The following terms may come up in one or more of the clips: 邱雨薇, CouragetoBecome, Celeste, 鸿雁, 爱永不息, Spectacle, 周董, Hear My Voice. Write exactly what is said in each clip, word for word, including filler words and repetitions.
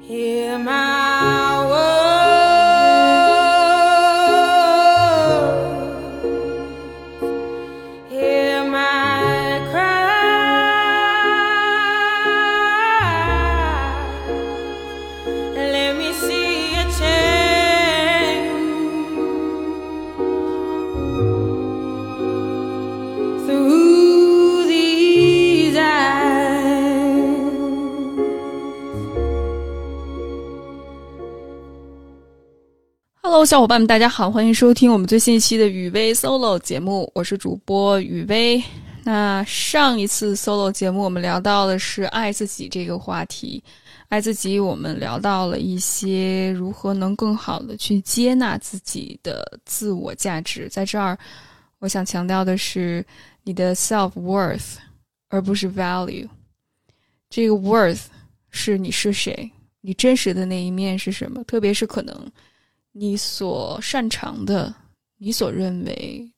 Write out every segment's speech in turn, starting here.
Hear my voice, hear my cry, let me see a change through Hello， 小伙伴们，大家好，欢迎收听我们最新一期的雨薇 Solo 节目，我是主播雨薇。那上一次 Solo 节目我们聊到的是爱自己这个话题，爱自己我们聊到了一些如何能更好的去接纳自己的自我价值。在这儿，我想强调的是你的 self worth， 而不是 value。这个 worth 是你是谁，你真实的那一面是什么，特别是可能你所擅长的，你所认为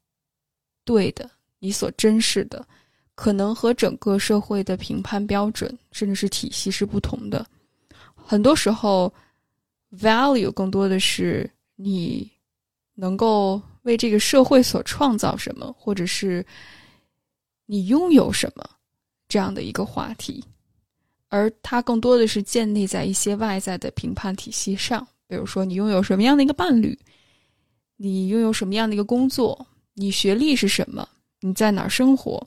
对的，你所珍视的，可能和整个社会的评判标准甚至是体系是不同的。很多时候 value 更多的是你能够为这个社会所创造什么，或者是你拥有什么这样的一个话题，而它更多的是建立在一些外在的评判体系上。比如说你拥有什么样的一个伴侣，你拥有什么样的一个工作，你学历是什么，你在哪儿生活，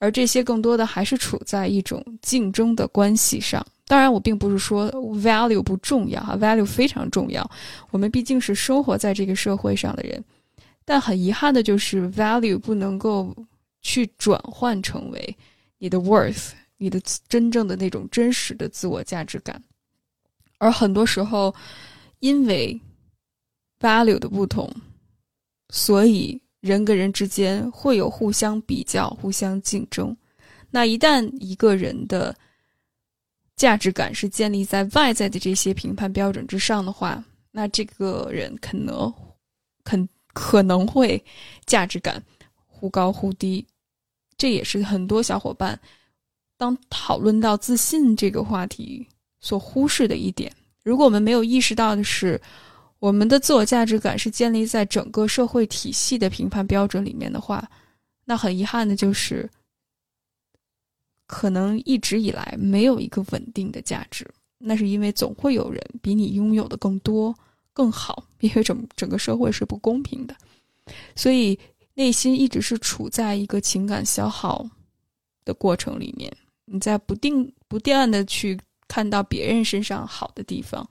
而这些更多的还是处在一种竞争的关系上。当然我并不是说 value 不重要 value 非常重要，我们毕竟是生活在这个社会上的人，但很遗憾的就是 value 不能够去转换成为你的 worth， 你的真正的那种真实的自我价值感。而很多时候因为 value 的不同，所以人跟人之间会有互相比较，互相竞争。那一旦一个人的价值感是建立在外在的这些评判标准之上的话，那这个人可能肯可能会价值感忽高忽低。这也是很多小伙伴当讨论到自信这个话题所忽视的一点。如果我们没有意识到的是，我们的自我价值感是建立在整个社会体系的评判标准里面的话，那很遗憾的就是可能一直以来没有一个稳定的价值。那是因为总会有人比你拥有的更多更好，因为整整个社会是不公平的，所以内心一直是处在一个情感消耗的过程里面。你在不定不断的去看到别人身上好的地方，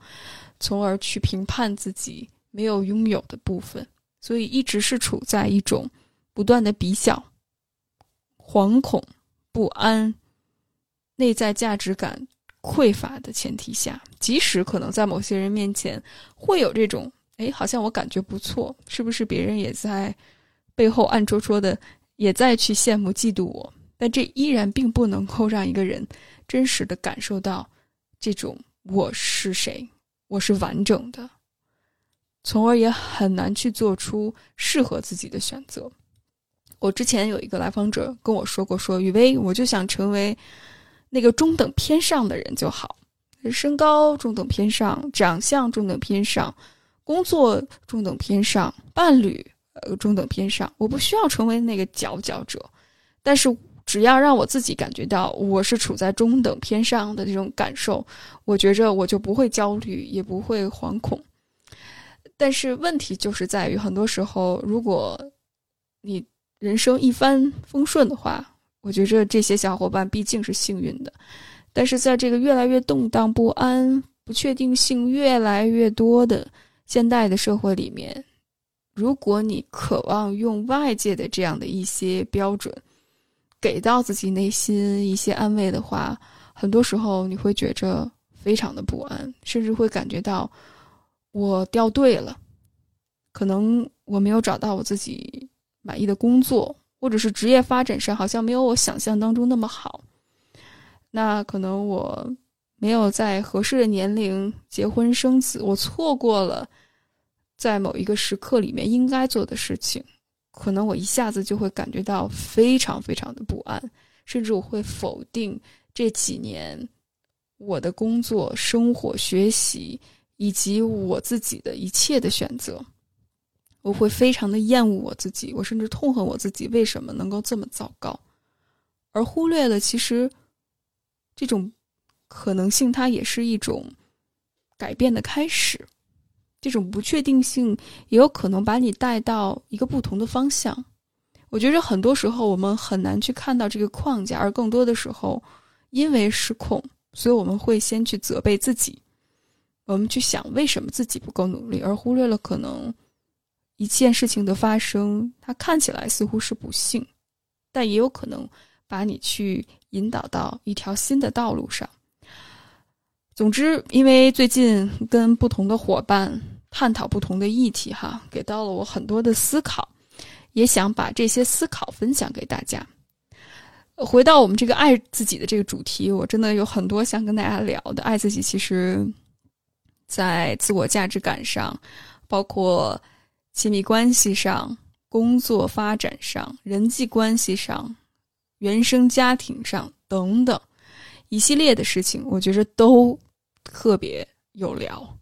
从而去评判自己没有拥有的部分，所以一直是处在一种不断的比较、惶恐、不安、内在价值感匮乏的前提下。即使可能在某些人面前会有这种，哎，好像我感觉不错，是不是别人也在背后暗戳戳的，也在去羡慕嫉妒我，但这依然并不能够让一个人真实的感受到这种我是谁，我是完整的，从而也很难去做出适合自己的选择。我之前有一个来访者跟我说过，说雨薇，我就想成为那个中等偏上的人就好，身高中等偏上，长相中等偏上，工作中等偏上，伴侣呃中等偏上，我不需要成为那个佼佼者，但是只要让我自己感觉到我是处在中等偏上的这种感受，我觉着我就不会焦虑，也不会惶恐。但是问题就是在于，很多时候如果你人生一帆风顺的话，我觉着这些小伙伴毕竟是幸运的，但是在这个越来越动荡不安、不确定性越来越多的现代的社会里面，如果你渴望用外界的这样的一些标准给到自己内心一些安慰的话，很多时候你会觉着非常的不安，甚至会感觉到我掉队了，可能我没有找到我自己满意的工作，或者是职业发展上好像没有我想象当中那么好，那可能我没有在合适的年龄结婚生子，我错过了在某一个时刻里面应该做的事情，可能我一下子就会感觉到非常非常的不安，甚至我会否定这几年我的工作、生活、学习以及我自己的一切的选择，我会非常的厌恶我自己，我甚至痛恨我自己为什么能够这么糟糕，而忽略了其实这种可能性它也是一种改变的开始。这种不确定性也有可能把你带到一个不同的方向。我觉得很多时候我们很难去看到这个框架，而更多的时候因为失控，所以我们会先去责备自己，我们去想为什么自己不够努力，而忽略了可能一件事情的发生它看起来似乎是不幸，但也有可能把你去引导到一条新的道路上。总之，因为最近跟不同的伙伴探讨不同的议题哈，给到了我很多的思考，也想把这些思考分享给大家。回到我们这个爱自己的这个主题，我真的有很多想跟大家聊的。爱自己其实在自我价值感上，包括亲密关系上、工作发展上、人际关系上、原生家庭上等等一系列的事情，我觉得都特别有聊，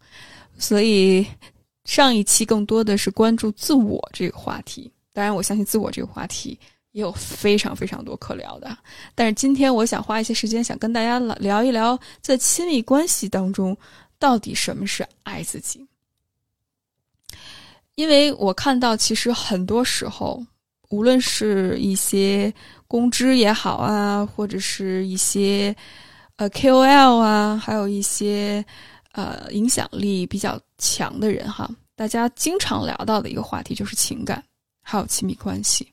所以上一期更多的是关注自我这个话题。当然我相信自我这个话题也有非常非常多可聊的，但是今天我想花一些时间想跟大家聊一聊，在亲密关系当中到底什么是爱自己。因为我看到其实很多时候无论是一些公知也好啊，或者是一些呃 K O L 啊，还有一些呃影响力比较强的人哈，大家经常聊到的一个话题就是情感，还有亲密关系。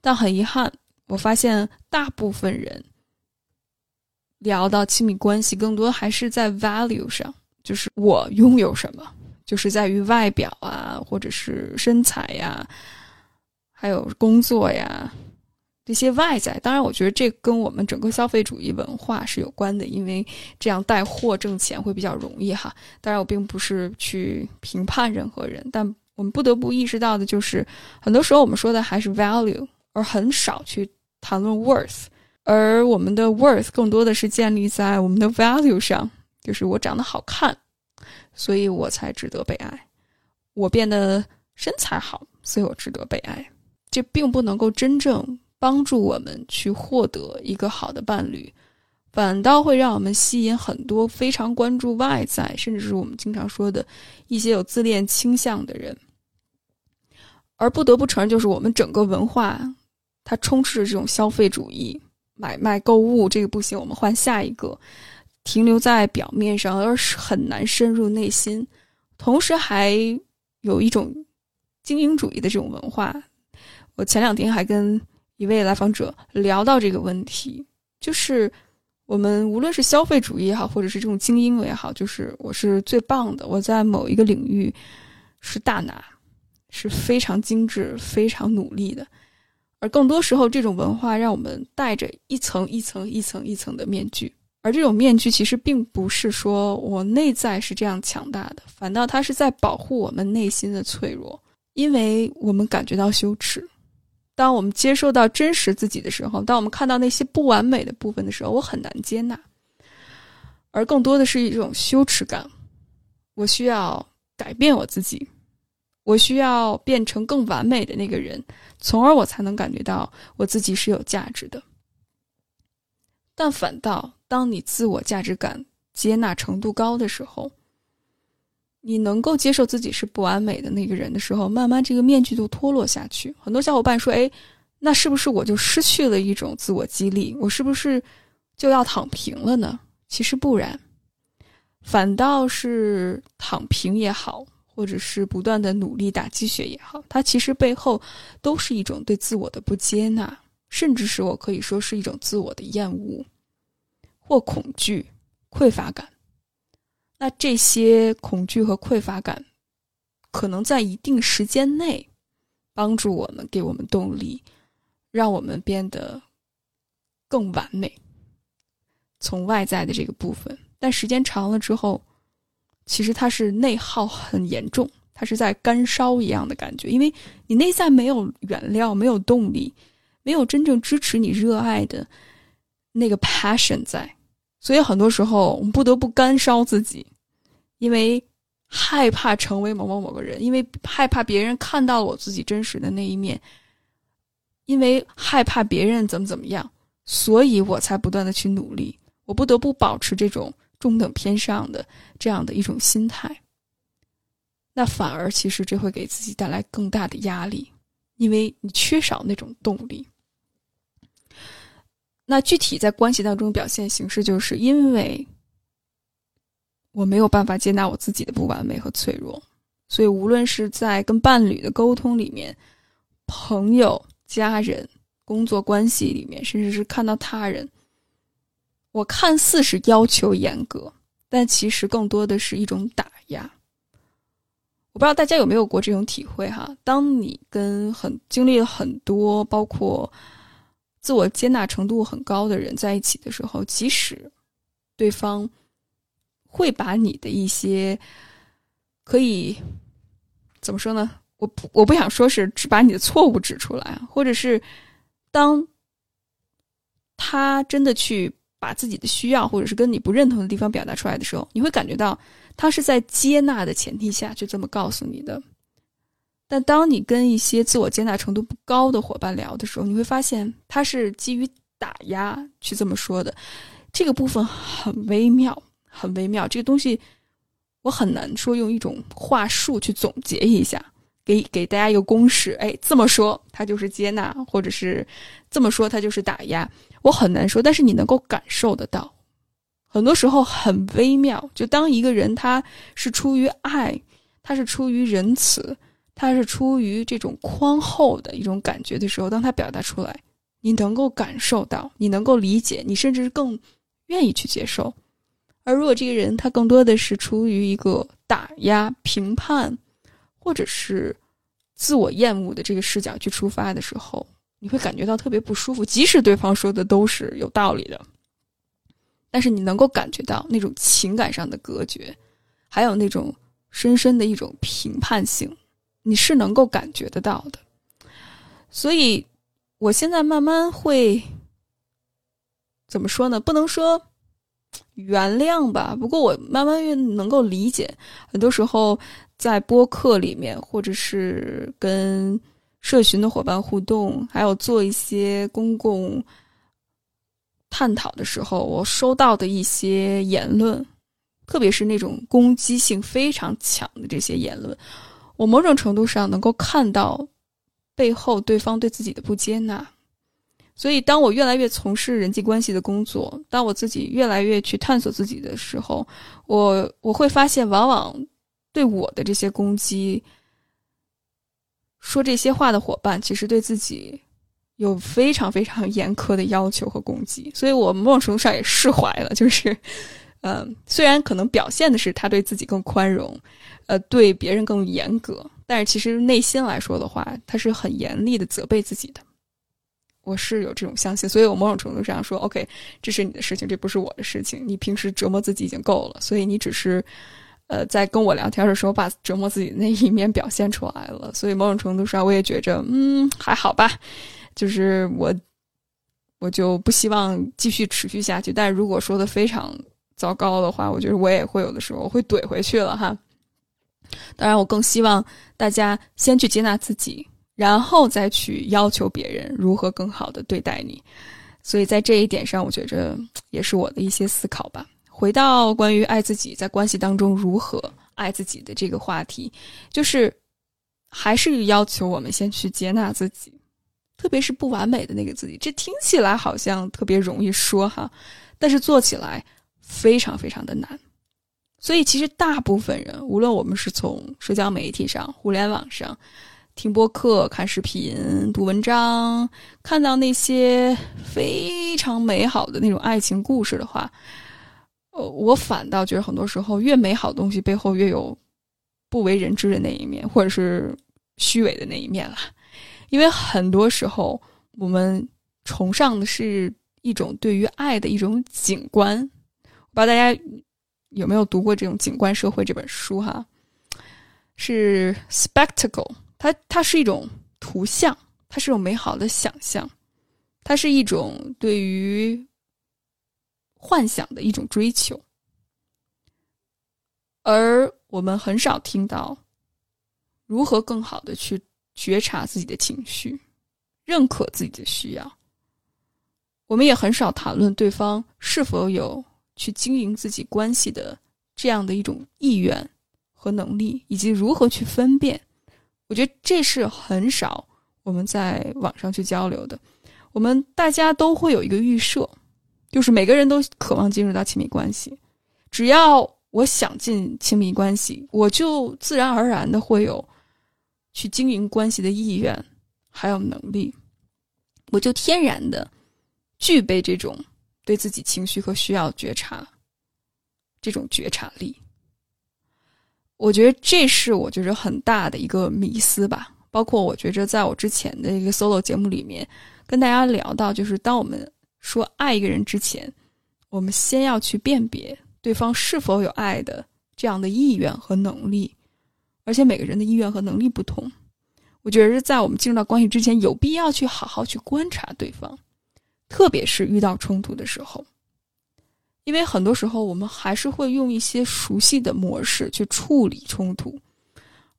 但很遗憾，我发现大部分人聊到亲密关系，更多还是在 value 上，就是我拥有什么，就是在于外表啊，或者是身材呀、啊，还有工作呀，这些外在。当然我觉得这跟我们整个消费主义文化是有关的，因为这样带货挣钱会比较容易哈。当然我并不是去评判任何人，但我们不得不意识到的就是很多时候我们说的还是 value， 而很少去谈论 worth， 而我们的 worth 更多的是建立在我们的 value 上，就是我长得好看，所以我才值得被爱，我变得身材好，所以我值得被爱。这并不能够真正帮助我们去获得一个好的伴侣，反倒会让我们吸引很多非常关注外在，甚至是我们经常说的一些有自恋倾向的人。而不得不承认，就是我们整个文化它充斥着这种消费主义，买卖购物，这个不行我们换下一个，停留在表面上，而很难深入内心。同时还有一种精英主义的这种文化。我前两天还跟一位来访者聊到这个问题，就是我们无论是消费主义也好，或者是这种精英也好，就是我是最棒的，我在某一个领域是大拿，是非常精致、非常努力的。而更多时候这种文化让我们戴着一层一层一层一层的面具，而这种面具其实并不是说我内在是这样强大的，反倒它是在保护我们内心的脆弱，因为我们感觉到羞耻。当我们接受到真实自己的时候，当我们看到那些不完美的部分的时候，我很难接纳，而更多的是一种羞耻感。我需要改变我自己，我需要变成更完美的那个人，从而我才能感觉到我自己是有价值的。但反倒当你自我价值感接纳程度高的时候，你能够接受自己是不完美的那个人的时候，慢慢这个面具就脱落下去。很多小伙伴说，诶，那是不是我就失去了一种自我激励？我是不是就要躺平了呢？其实不然，反倒是躺平也好，或者是不断的努力打鸡血也好，它其实背后都是一种对自我的不接纳，甚至是我可以说是一种自我的厌恶或恐惧、匮乏感。那这些恐惧和匮乏感可能在一定时间内帮助我们，给我们动力，让我们变得更完美，从外在的这个部分。但时间长了之后，其实它是内耗很严重，它是在干烧一样的感觉，因为你内在没有原料，没有动力，没有真正支持你热爱的那个 passion 在，所以很多时候我们不得不干烧自己，因为害怕成为某某某个人，因为害怕别人看到我自己真实的那一面，因为害怕别人怎么怎么样，所以我才不断的去努力，我不得不保持这种中等偏上的这样的一种心态。那反而其实这会给自己带来更大的压力，因为你缺少那种动力。那具体在关系当中表现形式，就是因为我没有办法接纳我自己的不完美和脆弱，所以无论是在跟伴侣的沟通里面，朋友、家人、工作关系里面，甚至是看到他人，我看似是要求严格，但其实更多的是一种打压。我不知道大家有没有过这种体会哈？当你跟很经历了很多包括自我接纳程度很高的人在一起的时候，即使对方会把你的一些可以怎么说呢，我不我不想说是只把你的错误指出来，或者是当他真的去把自己的需要或者是跟你不认同的地方表达出来的时候，你会感觉到他是在接纳的前提下就这么告诉你的。但当你跟一些自我接纳程度不高的伙伴聊的时候，你会发现他是基于打压去这么说的。这个部分很微妙，很微妙，这个东西我很难说用一种话术去总结一下，给给大家一个公式，哎，这么说他就是接纳，或者是这么说他就是打压，我很难说，但是你能够感受得到。很多时候很微妙，就当一个人他是出于爱，他是出于仁慈，他是出于这种宽厚的一种感觉的时候，当他表达出来，你能够感受到，你能够理解，你甚至更愿意去接受。而如果这个人他更多的是出于一个打压、评判或者是自我厌恶的这个视角去出发的时候，你会感觉到特别不舒服，即使对方说的都是有道理的，但是你能够感觉到那种情感上的隔绝，还有那种深深的一种评判性，你是能够感觉得到的。所以我现在慢慢会怎么说呢，不能说原谅吧，不过我慢慢越能够理解，很多时候在播客里面或者是跟社群的伙伴互动，还有做一些公共探讨的时候，我收到的一些言论，特别是那种攻击性非常强的这些言论，我某种程度上能够看到背后对方对自己的不接纳。所以当我越来越从事人际关系的工作，当我自己越来越去探索自己的时候，我我会发现往往对我的这些攻击说这些话的伙伴，其实对自己有非常非常严苛的要求和攻击。所以我某种程度上也释怀了，就是嗯、呃，虽然可能表现的是他对自己更宽容，呃，对别人更严格，但是其实内心来说的话，他是很严厉的责备自己的。我是有这种相信，所以我某种程度上说 OK， 这是你的事情，这不是我的事情，你平时折磨自己已经够了，所以你只是呃，在跟我聊天的时候把折磨自己的那一面表现出来了。所以某种程度上我也觉着嗯，还好吧，就是我我就不希望继续持续下去，但如果说的非常糟糕的话，我觉得我也会有的时候我会怼回去了哈。当然我更希望大家先去接纳自己，然后再去要求别人如何更好的对待你。所以在这一点上，我觉着也是我的一些思考吧。回到关于爱自己，在关系当中如何爱自己的这个话题，就是还是要求我们先去接纳自己，特别是不完美的那个自己。这听起来好像特别容易说哈，但是做起来非常非常的难。所以其实大部分人，无论我们是从社交媒体上、互联网上听播客、看视频、读文章，看到那些非常美好的那种爱情故事的话，呃，我反倒觉得很多时候越美好的东西背后越有不为人知的那一面，或者是虚伪的那一面了。因为很多时候我们崇尚的是一种对于爱的一种景观。我不知道大家有没有读过这种景观社会这本书哈，是 Spectacle，它它是一种图像，它是一种美好的想象，它是一种对于幻想的一种追求。而我们很少听到如何更好的去觉察自己的情绪，认可自己的需要。我们也很少谈论对方是否有去经营自己关系的这样的一种意愿和能力，以及如何去分辨。我觉得这是很少我们在网上去交流的。我们大家都会有一个预设，就是每个人都渴望进入到亲密关系，只要我想进亲密关系，我就自然而然的会有去经营关系的意愿还有能力，我就天然的具备这种对自己情绪和需要觉察，这种觉察力。我觉得这是我觉得很大的一个迷思吧，包括我觉得在我之前的一个 solo 节目里面跟大家聊到，就是当我们说爱一个人之前，我们先要去辨别对方是否有爱的这样的意愿和能力，而且每个人的意愿和能力不同。我觉得是在我们进入到关系之前，有必要去好好去观察对方，特别是遇到冲突的时候，因为很多时候我们还是会用一些熟悉的模式去处理冲突，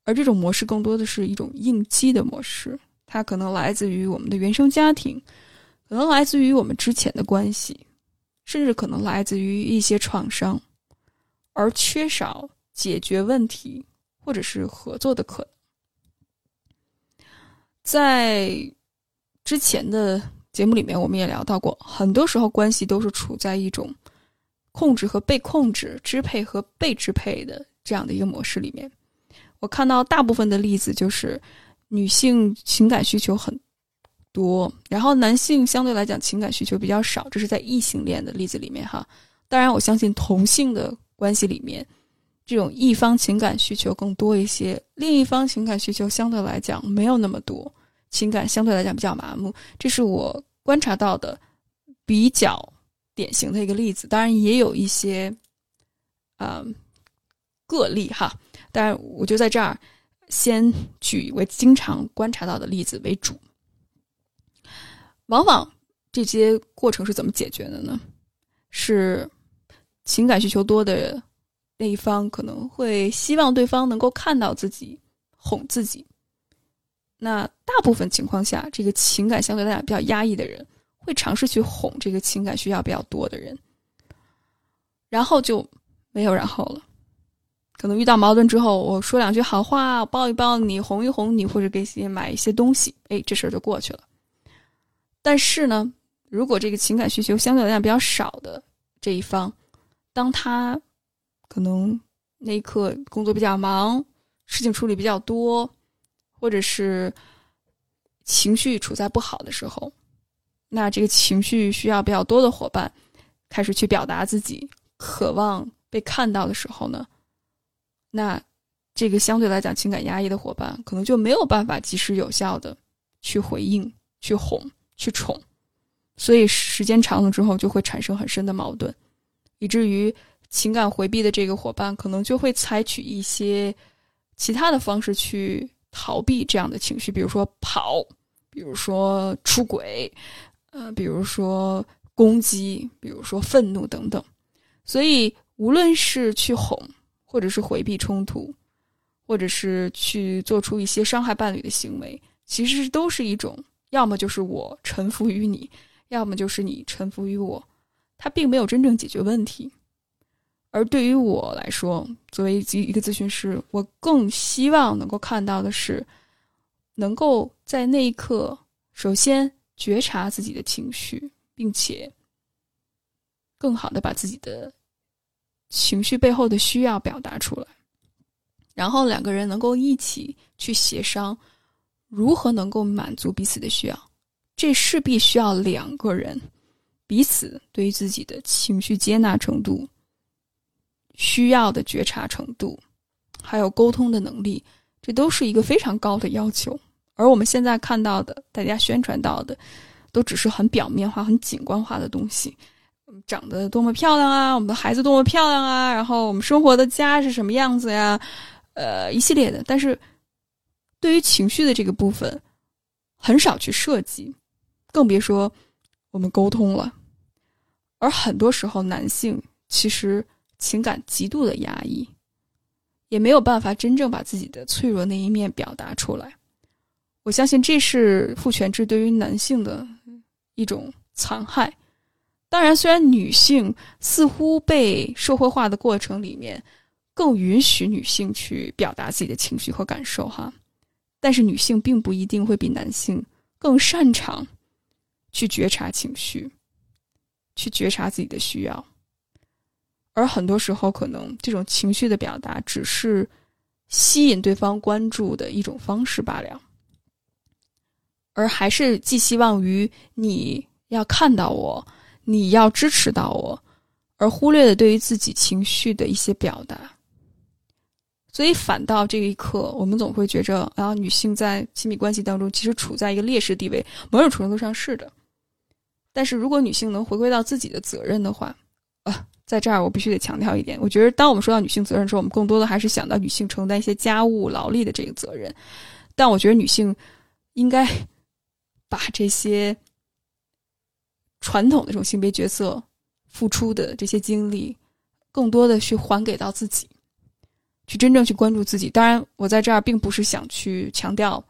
而这种模式更多的是一种应激的模式，它可能来自于我们的原生家庭，可能来自于我们之前的关系，甚至可能来自于一些创伤，而缺少解决问题或者是合作的可能。在之前的节目里面我们也聊到过，很多时候关系都是处在一种控制和被控制、支配和被支配的这样的一个模式里面。我看到大部分的例子就是女性情感需求很多，然后男性相对来讲情感需求比较少，这是在异性恋的例子里面哈。当然我相信同性的关系里面，这种一方情感需求更多一些，另一方情感需求相对来讲没有那么多，情感相对来讲比较麻木，这是我观察到的比较典型的一个例子。当然也有一些呃、嗯、个例哈，当然我就在这儿先举我经常观察到的例子为主。往往这些过程是怎么解决的呢？是情感需求多的那一方可能会希望对方能够看到自己，哄自己。那大部分情况下，这个情感相对来讲比较压抑的人会尝试去哄这个情感需要比较多的人，然后就没有然后了。可能遇到矛盾之后，我说两句好话，我抱一抱你，哄一哄你，或者给你买一些东西，哎，这事儿就过去了。但是呢，如果这个情感需求相对来讲比较少的这一方，当他可能那一刻工作比较忙，事情处理比较多，或者是情绪处在不好的时候，那这个情绪需要比较多的伙伴开始去表达自己，渴望被看到的时候呢，那这个相对来讲情感压抑的伙伴可能就没有办法及时有效的去回应、去哄、去宠，所以时间长了之后就会产生很深的矛盾，以至于情感回避的这个伙伴可能就会采取一些其他的方式去逃避这样的情绪，比如说跑，比如说出轨，呃，比如说攻击，比如说愤怒等等。所以无论是去哄，或者是回避冲突，或者是去做出一些伤害伴侣的行为，其实都是一种，要么就是我臣服于你，要么就是你臣服于我，它并没有真正解决问题。而对于我来说，作为一个咨询师，我更希望能够看到的是，能够在那一刻首先觉察自己的情绪，并且更好的把自己的情绪背后的需要表达出来，然后两个人能够一起去协商如何能够满足彼此的需要。这势必需要两个人彼此对于自己的情绪接纳程度、需要的觉察程度，还有沟通的能力，这都是一个非常高的要求。而我们现在看到的，大家宣传到的，都只是很表面化、很景观化的东西。我们长得多么漂亮啊，我们的孩子多么漂亮啊，然后我们生活的家是什么样子呀，呃，一系列的。但是对于情绪的这个部分，很少去涉及，更别说我们沟通了。而很多时候男性其实情感极度的压抑，也没有办法真正把自己的脆弱那一面表达出来。我相信这是父权制对于男性的一种残害。当然，虽然女性似乎被社会化的过程里面更允许女性去表达自己的情绪和感受哈，但是女性并不一定会比男性更擅长去觉察情绪，去觉察自己的需要。而很多时候可能这种情绪的表达只是吸引对方关注的一种方式罢了，而还是寄希望于你要看到我，你要支持到我，而忽略了对于自己情绪的一些表达。所以反倒这一刻我们总会觉着啊，女性在亲密关系当中其实处在一个劣势地位，某种程度上是的。但是如果女性能回归到自己的责任的话啊，在这儿我必须得强调一点，我觉得当我们说到女性责任的时候，我们更多的还是想到女性承担一些家务劳力的这个责任，但我觉得女性应该把这些传统的这种性别角色付出的这些精力更多的去还给到自己，去真正去关注自己。当然我在这儿并不是想去强调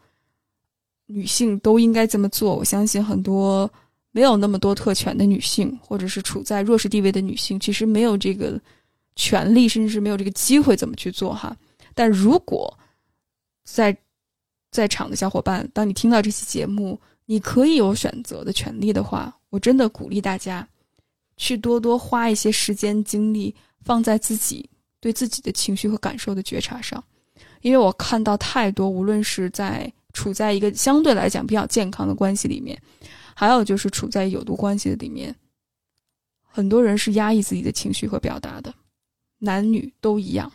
女性都应该这么做，我相信很多没有那么多特权的女性，或者是处在弱势地位的女性，其实没有这个权利，甚至是没有这个机会怎么去做哈。但如果在在场的小伙伴，当你听到这期节目，你可以有选择的权利的话，我真的鼓励大家去多多花一些时间精力放在自己对自己的情绪和感受的觉察上。因为我看到太多，无论是在处在一个相对来讲比较健康的关系里面，还有就是处在有毒关系的里面，很多人是压抑自己的情绪和表达的，男女都一样，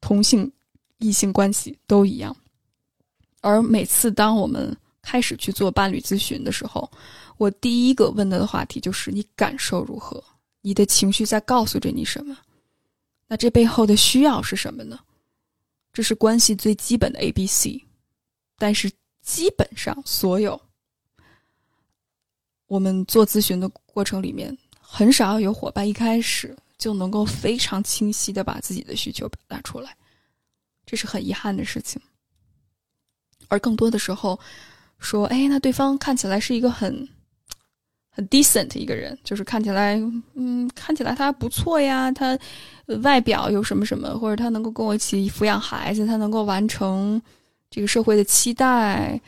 同性异性关系都一样。而每次当我们开始去做伴侣咨询的时候，我第一个问的话题就是你感受如何，你的情绪在告诉着你什么，那这背后的需要是什么呢？这是关系最基本的 A B C。 但是基本上所有我们做咨询的过程里面，很少有伙伴一开始就能够非常清晰地把自己的需求表达出来，这是很遗憾的事情。而更多的时候说，哎，那对方看起来是一个很很 decent 的一个人，就是看起来，嗯，看起来他不错呀，他外表有什么什么，或者他能够跟我一起抚养孩子，他能够完成这个社会的期待，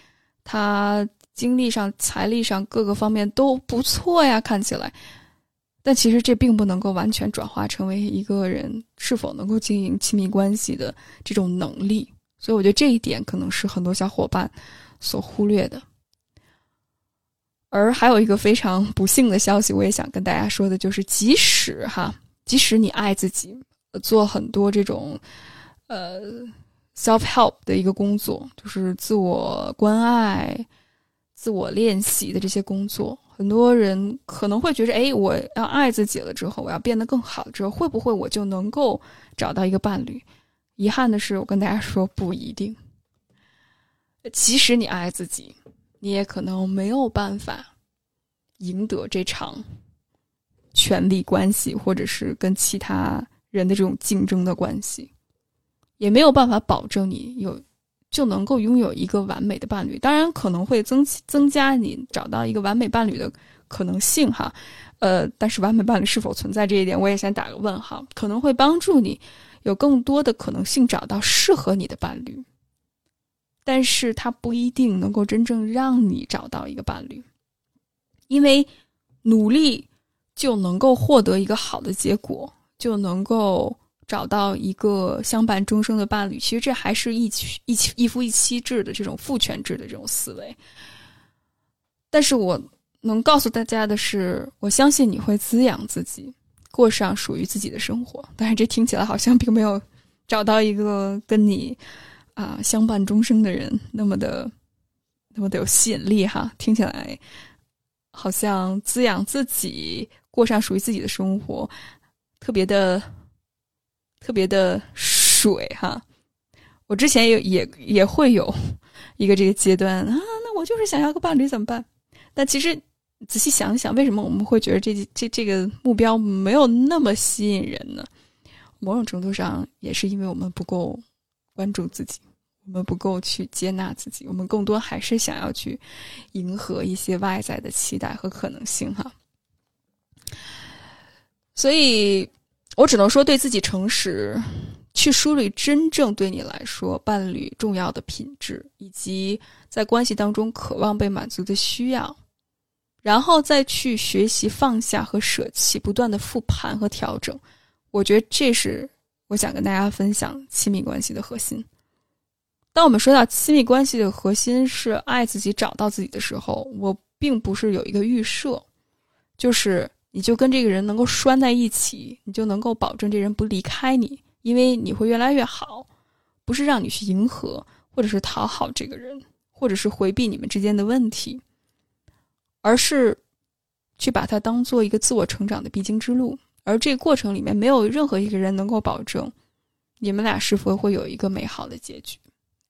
他精力上、财力上各个方面都不错呀，看起来。但其实这并不能够完全转化成为一个人是否能够经营亲密关系的这种能力。所以我觉得这一点可能是很多小伙伴所忽略的。而还有一个非常不幸的消息我也想跟大家说的，就是即使哈，即使你爱自己，做很多这种呃 self-help 的一个工作，就是自我关爱、自我练习的这些工作，很多人可能会觉得，哎，我要爱自己了之后，我要变得更好之后，会不会我就能够找到一个伴侣？遗憾的是，我跟大家说不一定。即使你爱自己，你也可能没有办法赢得这场权力关系，或者是跟其他人的这种竞争的关系，也没有办法保证你有就能够拥有一个完美的伴侣。当然可能会增增加你找到一个完美伴侣的可能性哈，呃，但是完美伴侣是否存在这一点，我也先打个问号。可能会帮助你有更多的可能性找到适合你的伴侣，但是它不一定能够真正让你找到一个伴侣，因为努力就能够获得一个好的结果，就能够找到一个相伴终生的伴侣。其实这还是一一一夫一妻制的这种父权制的这种思维。但是我能告诉大家的是，我相信你会滋养自己，过上属于自己的生活。但是这听起来好像并没有找到一个跟你啊，相伴终生的人那么的那么的有吸引力哈，听起来好像滋养自己，过上属于自己的生活，特别的特别的水哈。我之前也也也会有一个这个阶段啊，那我就是想要个伴侣怎么办？但其实仔细想想，为什么我们会觉得这这这个目标没有那么吸引人呢？某种程度上也是因为我们不够关注自己，我们不够去接纳自己，我们更多还是想要去迎合一些外在的期待和可能性哈。所以我只能说，对自己诚实，去梳理真正对你来说伴侣重要的品质，以及在关系当中渴望被满足的需要，然后再去学习放下和舍弃，不断的复盘和调整。我觉得这是我想跟大家分享亲密关系的核心。当我们说到亲密关系的核心是爱自己，找到自己的时候，我并不是有一个预设，就是你就跟这个人能够拴在一起，你就能够保证这人不离开你，因为你会越来越好，不是让你去迎合或者是讨好这个人，或者是回避你们之间的问题，而是去把它当做一个自我成长的必经之路。而这个过程里面，没有任何一个人能够保证你们俩是否会有一个美好的结局。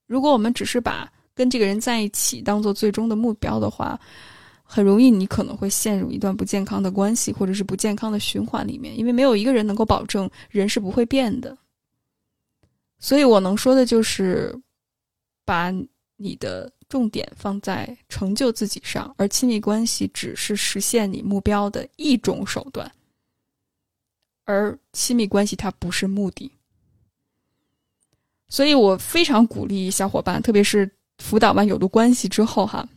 如果我们只是把跟这个人在一起当做最终的目标的话，很容易你可能会陷入一段不健康的关系，或者是不健康的循环里面，因为没有一个人能够保证人是不会变的。所以我能说的就是，把你的重点放在成就自己上，而亲密关系只是实现你目标的一种手段，而亲密关系它不是目的。所以我非常鼓励小伙伴，特别是辅导完有毒关系之后哈，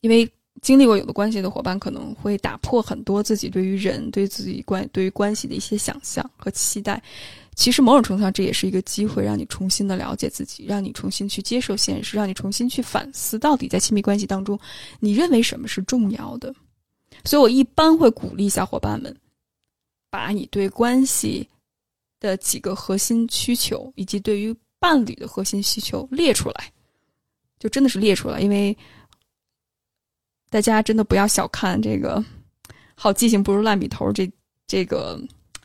因为经历过有毒关系的伙伴可能会打破很多自己对于人、对自己关、对于关系的一些想象和期待。其实某种程度上，这也是一个机会，让你重新的了解自己，让你重新去接受现实，让你重新去反思到底在亲密关系当中你认为什么是重要的。所以我一般会鼓励小伙伴们，把你对关系的几个核心需求，以及对于伴侣的核心需求列出来，就真的是列出来。因为大家真的不要小看这个好记性不如烂笔头这这个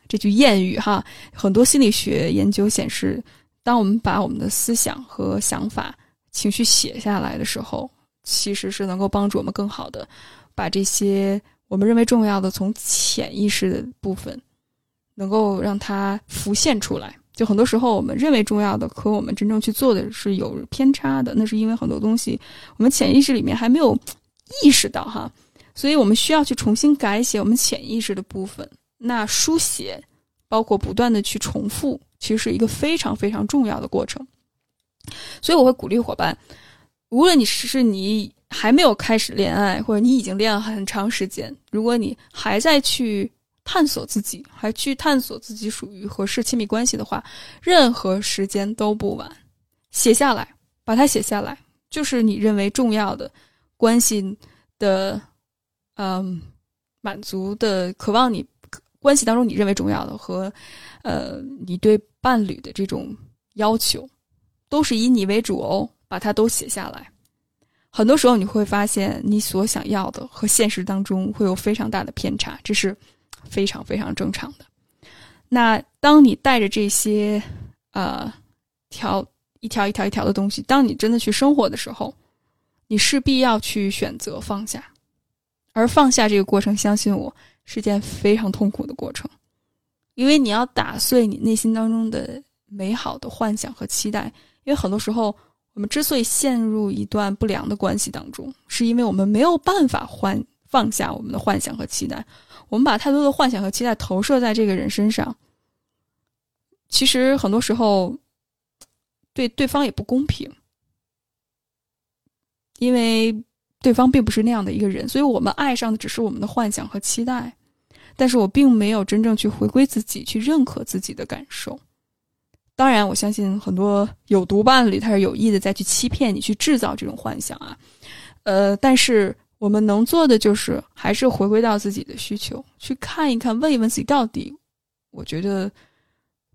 这句谚语哈，很多心理学研究显示，当我们把我们的思想和想法、情绪写下来的时候，其实是能够帮助我们更好的把这些我们认为重要的从潜意识的部分能够让它浮现出来。就很多时候我们认为重要的和我们真正去做的是有偏差的，那是因为很多东西我们潜意识里面还没有意识到哈，所以我们需要去重新改写我们潜意识的部分。那书写包括不断的去重复，其实是一个非常非常重要的过程。所以我会鼓励伙伴，无论你是你还没有开始恋爱，或者你已经恋爱很长时间，如果你还在去探索自己，还去探索自己属于合适亲密关系的话，任何时间都不晚。写下来，把它写下来，就是你认为重要的关系的嗯，满足的渴望，你关系当中你认为重要的和呃，你对伴侣的这种要求，都是以你为主哦，把它都写下来。很多时候你会发现，你所想要的和现实当中会有非常大的偏差，这是非常非常正常的。那当你带着这些呃条一条一条一条的东西，当你真的去生活的时候，你势必要去选择放下。而放下这个过程，相信我，是件非常痛苦的过程，因为你要打碎你内心当中的美好的幻想和期待。因为很多时候我们之所以陷入一段不良的关系当中，是因为我们没有办法换放下我们的幻想和期待，我们把太多的幻想和期待投射在这个人身上，其实很多时候对对方也不公平，因为对方并不是那样的一个人，所以我们爱上的只是我们的幻想和期待，但是我并没有真正去回归自己，去认可自己的感受。当然我相信很多有毒伴侣他是有意的在去欺骗你，去制造这种幻想啊，呃，但是我们能做的就是还是回归到自己的需求，去看一看，问一问自己到底我觉得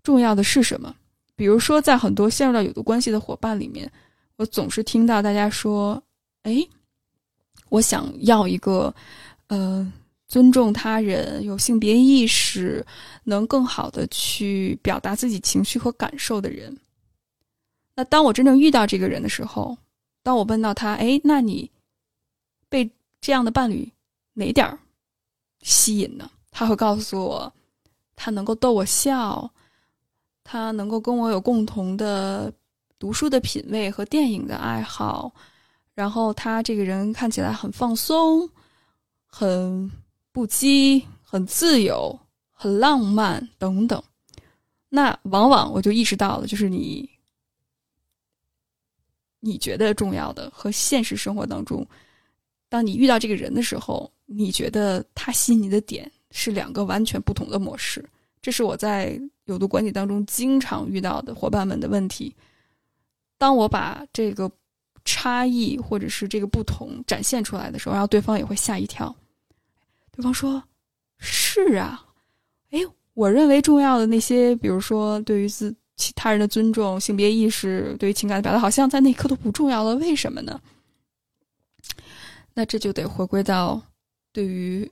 重要的是什么。比如说在很多陷入到有毒关系的伙伴里面，我总是听到大家说，诶，我想要一个呃，尊重他人，有性别意识，能更好的去表达自己情绪和感受的人。那当我真正遇到这个人的时候，当我问到他，诶，那你被这样的伴侣哪点吸引呢？他会告诉我他能够逗我笑，他能够跟我有共同的读书的品味和电影的爱好，然后他这个人看起来很放松，很不羁，很自由，很浪漫等等。那往往我就意识到了，就是你你觉得重要的和现实生活当中，当你遇到这个人的时候，你觉得他吸引你的点是两个完全不同的模式。这是我在有毒管理当中经常遇到的伙伴们的问题。当我把这个差异或者是这个不同展现出来的时候，然后对方也会吓一跳。对方说，是啊，诶，我认为重要的那些，比如说对于自其他人的尊重、性别意识、对于情感的表达，好像在那一刻都不重要了，为什么呢？那这就得回归到对于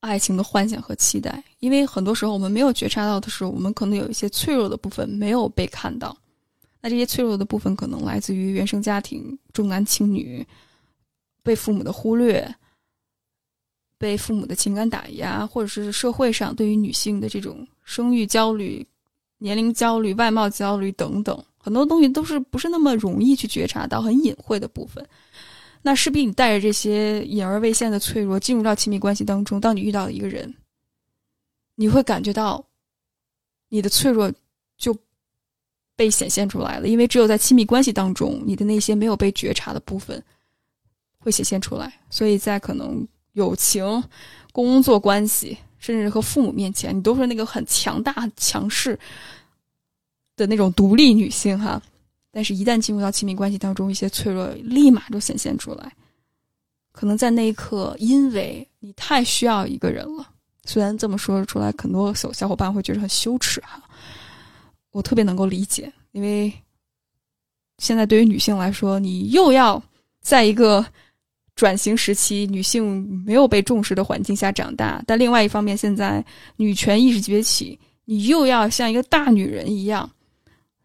爱情的幻想和期待，因为很多时候我们没有觉察到的时候，我们可能有一些脆弱的部分没有被看到。那这些脆弱的部分可能来自于原生家庭、重男轻女、被父母的忽略、被父母的情感打压，或者是社会上对于女性的这种生育焦虑、年龄焦虑、外貌焦虑等等，很多东西都是不是那么容易去觉察到，很隐晦的部分。那势必你带着这些隐而未现的脆弱进入到亲密关系当中，当你遇到一个人，你会感觉到你的脆弱就被显现出来了，因为只有在亲密关系当中，你的那些没有被觉察的部分会显现出来。所以在可能友情、工作关系，甚至和父母面前，你都是那个很强大、很强势的那种独立女性哈。但是一旦进入到亲密关系当中，一些脆弱立马就显现出来。可能在那一刻，因为你太需要一个人了，虽然这么说出来，很多小伙伴会觉得很羞耻哈，我特别能够理解，因为现在对于女性来说，你又要在一个转型时期，女性没有被重视的环境下长大，但另外一方面，现在女权意识崛起，你又要像一个大女人一样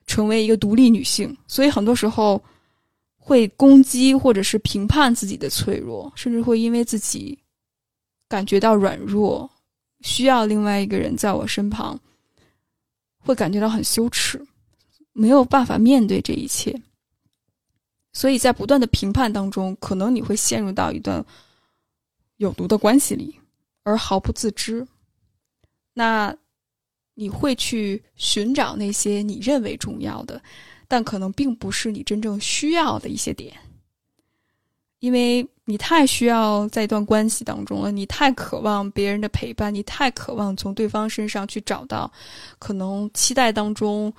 成为一个独立女性，所以很多时候会攻击或者是评判自己的脆弱，甚至会因为自己感觉到软弱，需要另外一个人在我身旁，会感觉到很羞耻，没有办法面对这一切。所以在不断的评判当中，可能你会陷入到一段有毒的关系里，而毫不自知。那你会去寻找那些你认为重要的，但可能并不是你真正需要的一些点。因为你太需要在一段关系当中了，你太渴望别人的陪伴，你太渴望从对方身上去找到可能期待当中、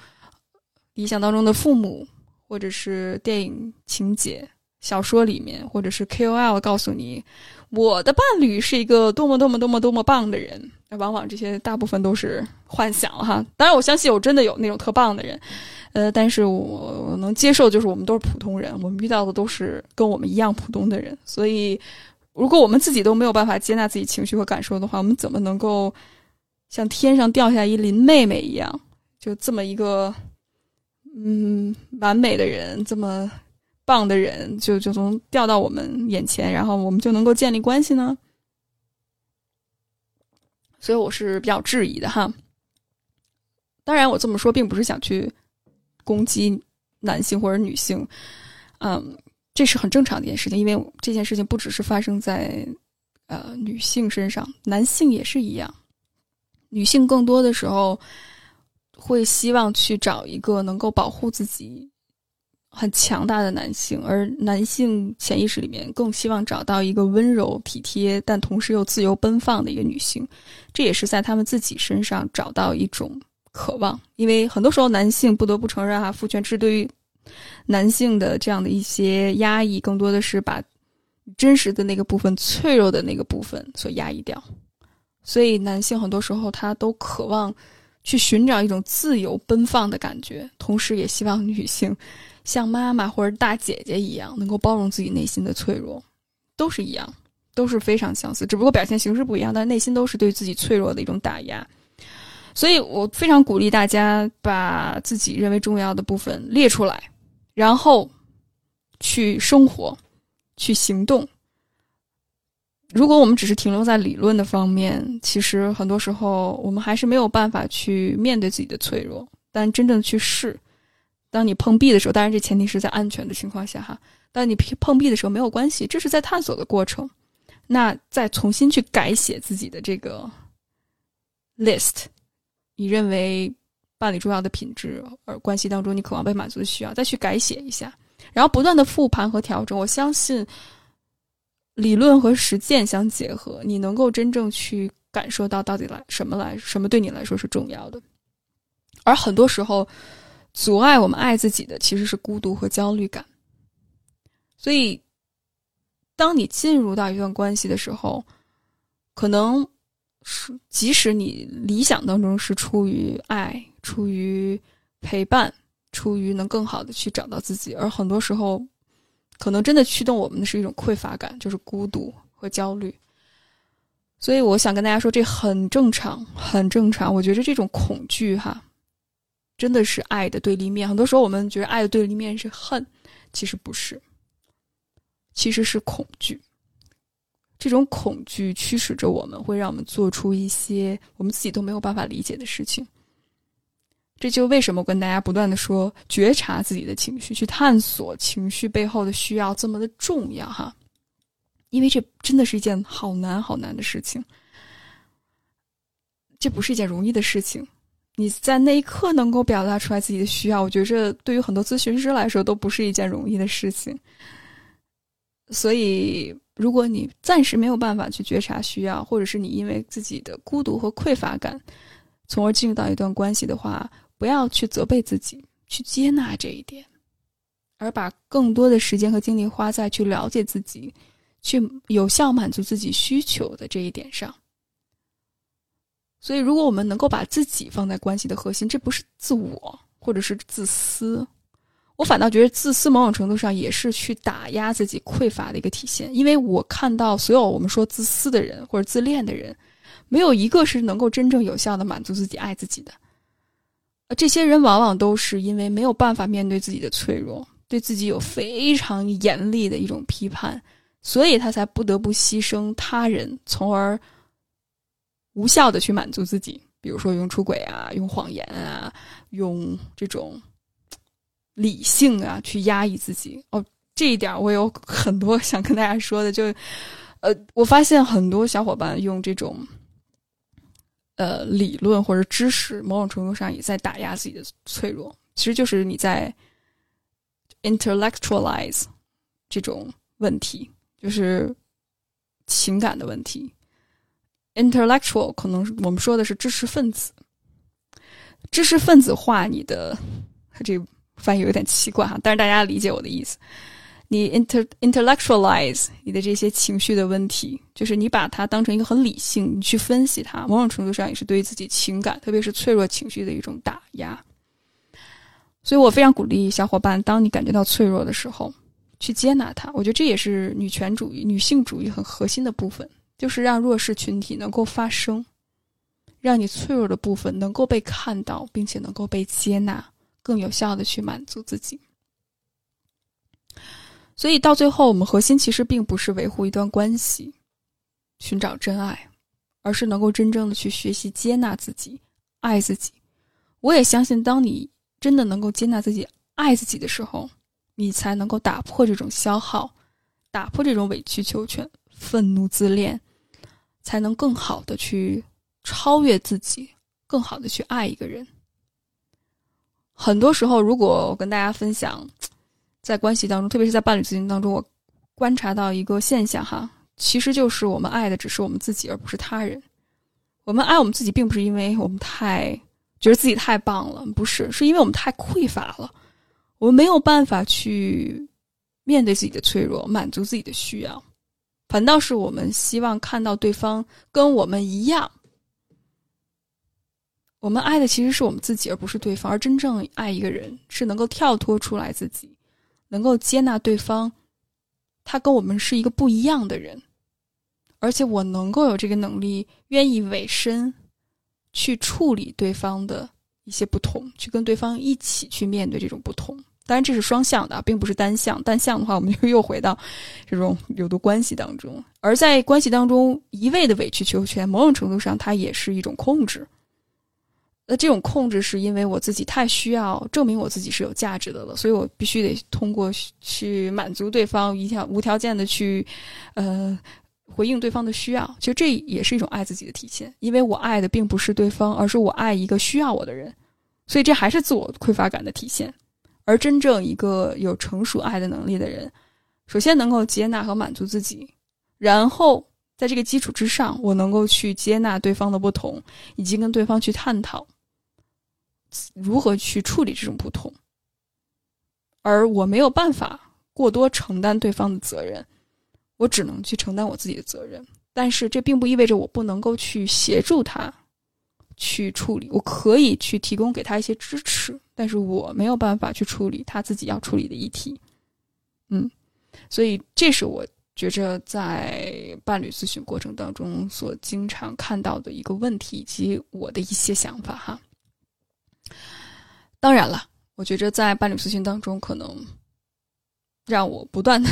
理想当中的父母，或者是电影情节、小说里面，或者是 K O L 告诉你我的伴侣是一个多么多么多么多么棒的人。往往这些大部分都是幻想哈，当然我相信我真的有那种特棒的人，呃，但是我我能接受，就是我们都是普通人，我们遇到的都是跟我们一样普通的人。所以如果我们自己都没有办法接纳自己情绪和感受的话，我们怎么能够像天上掉下一林妹妹一样，就这么一个嗯，完美的人，这么棒的人，就就从掉到我们眼前，然后我们就能够建立关系呢？所以我是比较质疑的哈。当然，我这么说并不是想去攻击男性或者女性，嗯，这是很正常的一件事情，因为这件事情不只是发生在呃女性身上，男性也是一样。女性更多的时候会希望去找一个能够保护自己很强大的男性，而男性潜意识里面更希望找到一个温柔体贴但同时又自由奔放的一个女性。这也是在他们自己身上找到一种渴望，因为很多时候男性不得不承认啊，父权制对于男性的这样的一些压抑，更多的是把真实的那个部分、脆弱的那个部分所压抑掉。所以男性很多时候他都渴望去寻找一种自由奔放的感觉，同时也希望女性像妈妈或者大姐姐一样能够包容自己内心的脆弱。都是一样，都是非常相似，只不过表现形式不一样，但内心都是对自己脆弱的一种打压。所以我非常鼓励大家把自己认为重要的部分列出来，然后去生活，去行动，如果我们只是停留在理论的方面，其实很多时候我们还是没有办法去面对自己的脆弱。但真正去试，当你碰壁的时候，当然这前提是在安全的情况下哈。当你碰壁的时候没有关系，这是在探索的过程。那再重新去改写自己的这个 list， 你认为伴侣重要的品质，而关系当中你渴望被满足的需要，再去改写一下，然后不断的复盘和调整。我相信理论和实践相结合，你能够真正去感受到到底来什么来什么对你来说是重要的。而很多时候阻碍我们爱自己的其实是孤独和焦虑感。所以当你进入到一段关系的时候，可能是即使你理想当中是出于爱，出于陪伴，出于能更好的去找到自己，而很多时候可能真的驱动我们的是一种匮乏感，就是孤独和焦虑。所以我想跟大家说，这很正常，很正常。我觉得这种恐惧哈，真的是爱的对立面。很多时候我们觉得爱的对立面是恨，其实不是，其实是恐惧。这种恐惧驱使着我们，会让我们做出一些我们自己都没有办法理解的事情。这就为什么跟大家不断的说，觉察自己的情绪，去探索情绪背后的需要这么的重要哈，因为这真的是一件好难好难的事情，这不是一件容易的事情。你在那一刻能够表达出来自己的需要，我觉得这对于很多咨询师来说都不是一件容易的事情。所以如果你暂时没有办法去觉察需要，或者是你因为自己的孤独和匮乏感从而进入到一段关系的话，不要去责备自己，去接纳这一点，而把更多的时间和精力花在去了解自己，去有效满足自己需求的这一点上。所以如果我们能够把自己放在关系的核心，这不是自我或者是自私，我反倒觉得自私某种程度上也是去打压自己匮乏的一个体现。因为我看到所有我们说自私的人或者自恋的人，没有一个是能够真正有效的满足自己爱自己的。这些人往往都是因为没有办法面对自己的脆弱，对自己有非常严厉的一种批判，所以他才不得不牺牲他人，从而无效的去满足自己，比如说用出轨啊，用谎言啊，用这种理性啊去压抑自己。哦，这一点我有很多想跟大家说的，就呃我发现很多小伙伴用这种呃理论或者知识，某种程度上也在打压自己的脆弱。其实就是你在 intellectualize 这种问题，就是情感的问题。intellectual 可能我们说的是知识分子。知识分子化你的这个翻译有点奇怪哈，但是大家理解我的意思。你 inter, intellectualize 你的这些情绪的问题，就是你把它当成一个很理性，你去分析它，某种程度上也是对自己情感，特别是脆弱情绪的一种打压。所以我非常鼓励小伙伴，当你感觉到脆弱的时候，去接纳它。我觉得这也是女权主义、女性主义很核心的部分，就是让弱势群体能够发声，让你脆弱的部分能够被看到，并且能够被接纳，更有效的去满足自己。所以到最后，我们核心其实并不是维护一段关系，寻找真爱，而是能够真正的去学习接纳自己，爱自己。我也相信，当你真的能够接纳自己，爱自己的时候，你才能够打破这种消耗，打破这种委曲求全、愤怒自恋，才能更好的去超越自己，更好的去爱一个人。很多时候，如果我跟大家分享，在关系当中，特别是在伴侣咨询当中，我观察到一个现象哈，其实就是我们爱的只是我们自己，而不是他人。我们爱我们自己，并不是因为我们太觉得自己太棒了，不是，是因为我们太匮乏了，我们没有办法去面对自己的脆弱，满足自己的需要，反倒是我们希望看到对方跟我们一样。我们爱的其实是我们自己，而不是对方。而真正爱一个人，是能够跳脱出来自己，能够接纳对方，他跟我们是一个不一样的人，而且我能够有这个能力，愿意委身去处理对方的一些不同，去跟对方一起去面对这种不同，当然这是双向的，并不是单向。单向的话我们就又回到这种有毒关系当中。而在关系当中一味的委曲求全，某种程度上它也是一种控制。那这种控制是因为我自己太需要证明我自己是有价值的了，所以我必须得通过去满足对方，一条无条件的去呃回应对方的需要。其实这也是一种爱自己的体现，因为我爱的并不是对方，而是我爱一个需要我的人，所以这还是自我匮乏感的体现。而真正一个有成熟爱的能力的人，首先能够接纳和满足自己，然后在这个基础之上，我能够去接纳对方的不同，以及跟对方去探讨如何去处理这种不同。而我没有办法过多承担对方的责任，我只能去承担我自己的责任，但是这并不意味着我不能够去协助他去处理，我可以去提供给他一些支持，但是我没有办法去处理他自己要处理的议题。嗯，所以这是我觉着在伴侣咨询过程当中所经常看到的一个问题，以及我的一些想法哈。当然了，我觉着在伴侣咨询当中可能让我不断的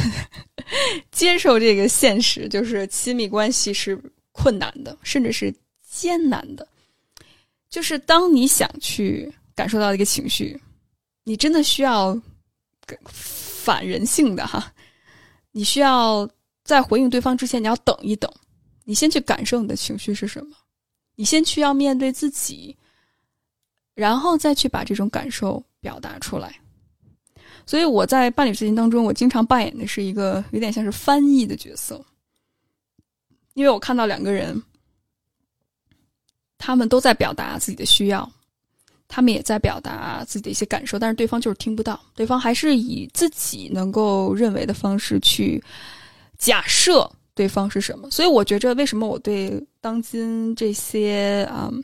接受这个现实，就是亲密关系是困难的，甚至是艰难的。就是当你想去感受到一个情绪，你真的需要反人性的哈，你需要在回应对方之前，你要等一等，你先去感受你的情绪是什么，你先去要面对自己，然后再去把这种感受表达出来。所以我在伴侣咨询当中，我经常扮演的是一个有点像是翻译的角色，因为我看到两个人，他们都在表达自己的需要，他们也在表达自己的一些感受，但是对方就是听不到，对方还是以自己能够认为的方式去假设对方是什么。所以我觉着为什么我对当今这些嗯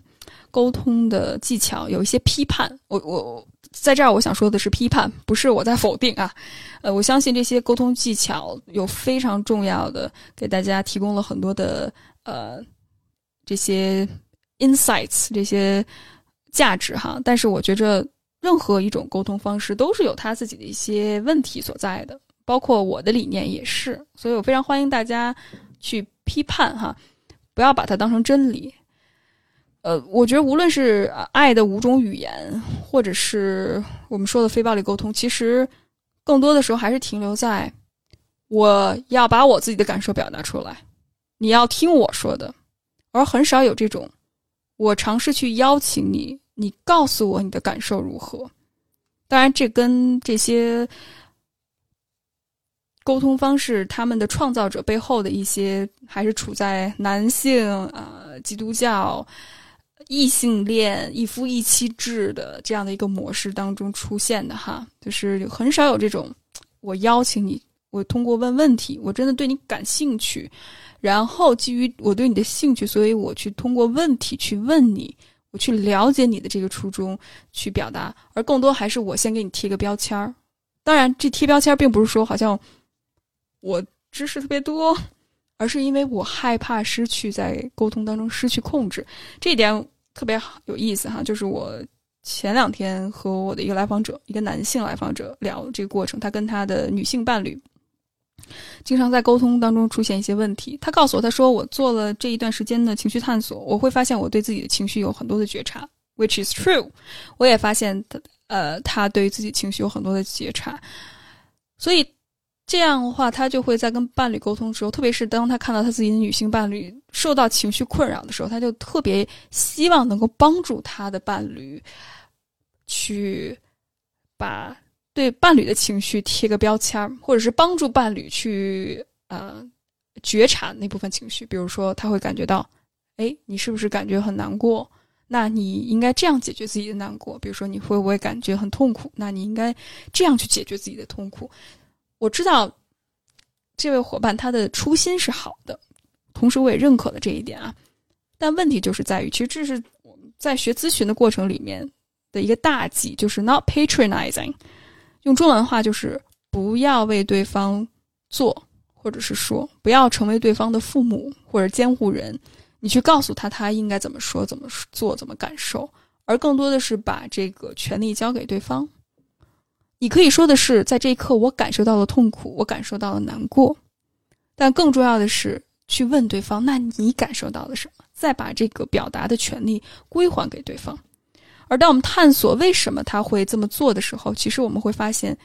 沟通的技巧有一些批判，我我在这儿我想说的是批判，不是我在否定啊。呃，我相信这些沟通技巧有非常重要的，给大家提供了很多的呃这些 insights 这些价值哈。但是我觉着任何一种沟通方式都是有它自己的一些问题所在的，包括我的理念也是，所以我非常欢迎大家去批判哈，不要把它当成真理。呃，我觉得无论是爱的五种语言，或者是我们说的非暴力沟通，其实更多的时候还是停留在我要把我自己的感受表达出来，你要听我说的，而很少有这种我尝试去邀请你，你告诉我你的感受如何。当然这跟这些沟通方式他们的创造者背后的一些还是处在男性呃基督教异性恋一夫一妻制的这样的一个模式当中出现的哈，就是很少有这种我邀请你，我通过问问题，我真的对你感兴趣，然后基于我对你的兴趣，所以我去通过问题去问你，我去了解你的这个初衷去表达，而更多还是我先给你贴个标签。当然这贴标签并不是说好像我知识特别多，而是因为我害怕失去，在沟通当中失去控制。这一点特别有意思哈，就是我前两天和我的一个来访者，一个男性来访者聊这个过程，他跟他的女性伴侣经常在沟通当中出现一些问题。他告诉我，他说我做了这一段时间的情绪探索，我会发现我对自己的情绪有很多的觉察 which is true， 我也发现呃，他对于自己情绪有很多的觉察，所以这样的话他就会在跟伴侣沟通的时候，特别是当他看到他自己的女性伴侣受到情绪困扰的时候，他就特别希望能够帮助他的伴侣去把对伴侣的情绪贴个标签，或者是帮助伴侣去呃觉察那部分情绪。比如说他会感觉到，诶，你是不是感觉很难过，那你应该这样解决自己的难过。比如说你会不会感觉很痛苦，那你应该这样去解决自己的痛苦。我知道这位伙伴他的初心是好的，同时我也认可了这一点啊。但问题就是在于，其实这是我们在学咨询的过程里面的一个大忌，就是 not patronizing， 用中文话就是不要为对方做或者是说，不要成为对方的父母或者监护人，你去告诉他他应该怎么说怎么做怎么感受，而更多的是把这个权利交给对方。你可以说的是，在这一刻我感受到了痛苦，我感受到了难过，但更重要的是去问对方，那你感受到了什么，再把这个表达的权利归还给对方。而当我们探索为什么他会这么做的时候，其实我们会发现，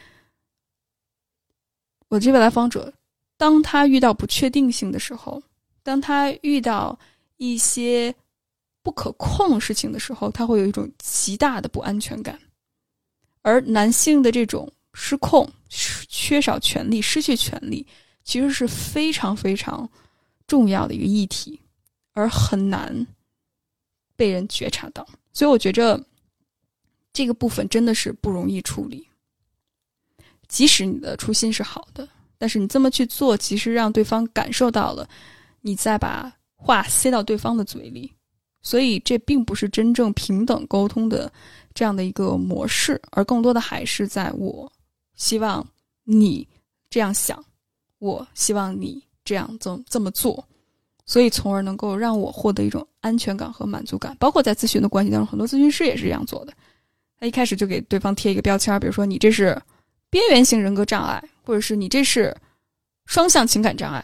我这位来访者当他遇到不确定性的时候，当他遇到一些不可控事情的时候，他会有一种极大的不安全感。而男性的这种失控、缺少权利、失去权利，其实是非常非常重要的一个议题，而很难被人觉察到。所以我觉着这个部分真的是不容易处理。即使你的初心是好的，但是你这么去做，其实让对方感受到了，你再把话塞到对方的嘴里，所以这并不是真正平等沟通的这样的一个模式，而更多的还是在我希望你这样想，我希望你这样这么做，所以从而能够让我获得一种安全感和满足感。包括在咨询的关系当中，很多咨询师也是这样做的，他一开始就给对方贴一个标签，比如说你这是边缘型人格障碍，或者是你这是双向情感障碍，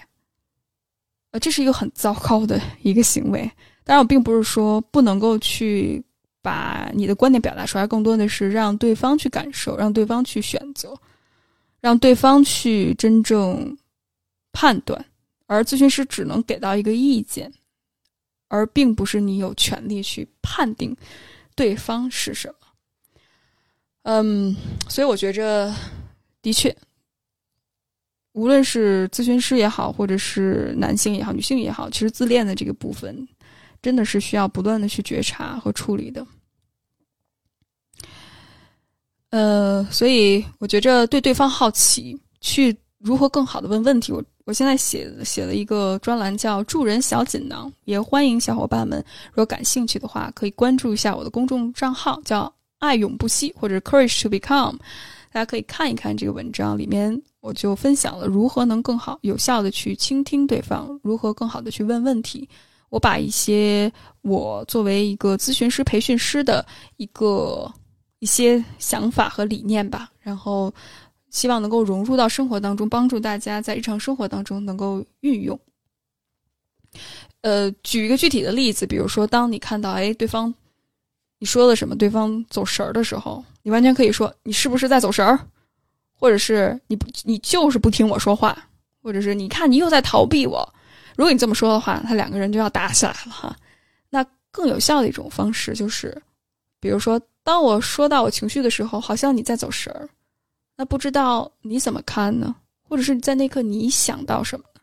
呃，这是一个很糟糕的一个行为。当然我并不是说不能够去把你的观点表达出来，更多的是让对方去感受，让对方去选择，让对方去真正判断，而咨询师只能给到一个意见，而并不是你有权利去判定对方是什么。嗯，所以我觉着的确无论是咨询师也好，或者是男性也好，女性也好，其实自恋的这个部分真的是需要不断的去觉察和处理的。呃，所以我觉着对对方好奇，去如何更好的问问题，我我现在写写了一个专栏叫助人小锦囊，也欢迎小伙伴们如果感兴趣的话可以关注一下我的公众账号叫爱永不息，或者 CouragetoBecome， 大家可以看一看这个文章，里面我就分享了如何能更好有效的去倾听对方，如何更好的去问问题。我把一些我作为一个咨询师培训师的一个一些想法和理念吧，然后希望能够融入到生活当中，帮助大家在日常生活当中能够运用。呃，举一个具体的例子，比如说当你看到哎对方你说了什么，对方走神儿的时候，你完全可以说你是不是在走神儿，或者是你不你就是不听我说话，或者是你看你又在逃避我。如果你这么说的话，他两个人就要打起来了哈。那更有效的一种方式就是，比如说当我说到我情绪的时候，好像你在走神儿，那不知道你怎么看呢？或者是在那刻你想到什么呢？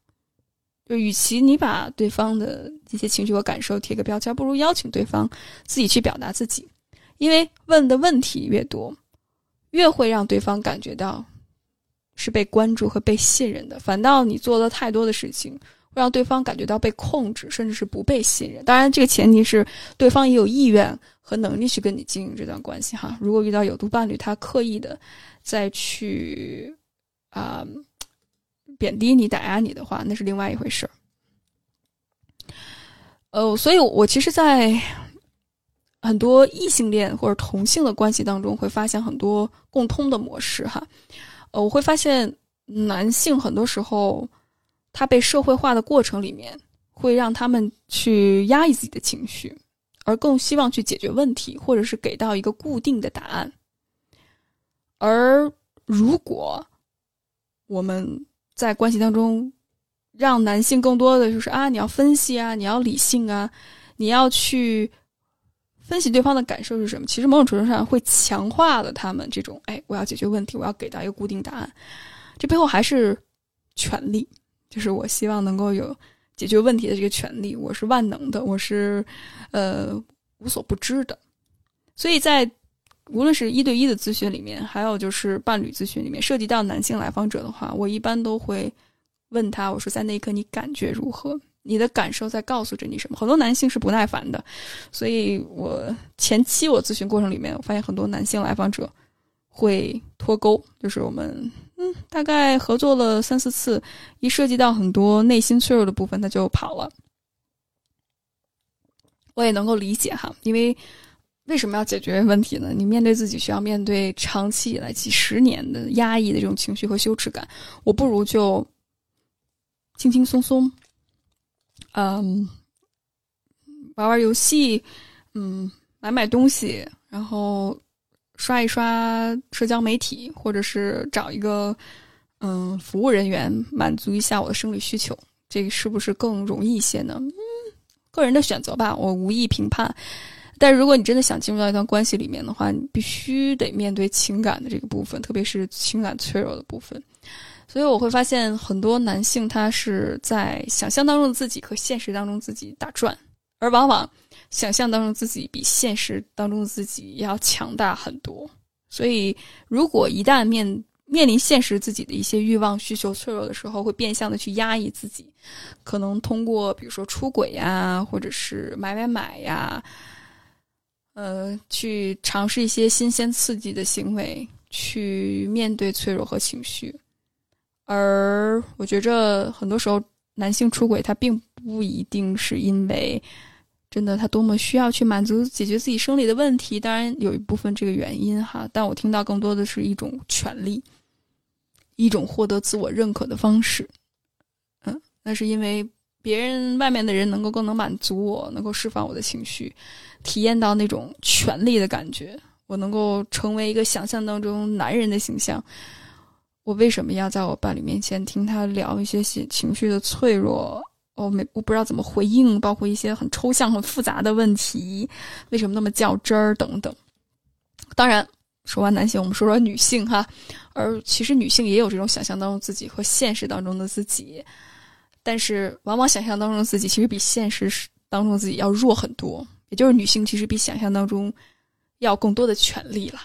就与其你把对方的这些情绪和感受贴个标签，不如邀请对方自己去表达自己。因为问的问题越多，越会让对方感觉到是被关注和被信任的。反倒你做了太多的事情，会让对方感觉到被控制，甚至是不被信任。当然这个前提是对方也有意愿和能力去跟你经营这段关系哈。如果遇到有毒伴侣，他刻意的再去啊、呃、贬低你打压你的话，那是另外一回事。呃，所以我其实在很多异性恋或者同性的关系当中会发现很多共通的模式哈。呃，我会发现男性很多时候他被社会化的过程里面，会让他们去压抑自己的情绪，而更希望去解决问题，或者是给到一个固定的答案。而如果我们在关系当中让男性更多的就是啊，你要分析啊，你要理性啊，你要去分析对方的感受是什么，其实某种程度上会强化了他们这种哎，我要解决问题，我要给到一个固定答案。这背后还是权力，就是我希望能够有解决问题的这个权利，我是万能的，我是呃无所不知的。所以在无论是一对一的咨询里面，还有就是伴侣咨询里面，涉及到男性来访者的话，我一般都会问他，我说在那一刻你感觉如何，你的感受在告诉着你什么。很多男性是不耐烦的，所以我前期我咨询过程里面，我发现很多男性来访者会脱钩，就是我们嗯，大概合作了三四次，一涉及到很多内心脆弱的部分，他就跑了。我也能够理解哈，因为为什么要解决问题呢？你面对自己需要面对长期以来几十年的压抑的这种情绪和羞耻感，我不如就轻轻松松，嗯，玩玩游戏，嗯，买买东西，然后刷一刷社交媒体，或者是找一个嗯服务人员满足一下我的生理需求，这个是不是更容易一些呢？嗯，个人的选择吧，我无意评判。但如果你真的想进入到一段关系里面的话，你必须得面对情感的这个部分，特别是情感脆弱的部分。所以我会发现很多男性他是在想象当中的自己和现实当中自己打转，而往往想象当中自己比现实当中自己要强大很多。所以如果一旦面面临现实自己的一些欲望需求脆弱的时候，会变相的去压抑自己，可能通过比如说出轨呀，或者是买买买呀，呃，去尝试一些新鲜刺激的行为，去面对脆弱和情绪。而我觉着很多时候男性出轨，他并不一定是因为真的他多么需要去满足解决自己生理的问题，当然有一部分这个原因哈，但我听到更多的是一种权利，一种获得自我认可的方式。嗯，那是因为别人外面的人能够更能满足我，能够释放我的情绪，体验到那种权力的感觉，我能够成为一个想象当中男人的形象。我为什么要在我伴侣面前听他聊一些情绪的脆弱？我没我不知道怎么回应，包括一些很抽象很复杂的问题，为什么那么较真儿等等。当然说完男性，我们说说女性哈，而其实女性也有这种想象当中自己和现实当中的自己，但是往往想象当中的自己其实比现实当中的自己要弱很多，也就是女性其实比想象当中要更多的权利了。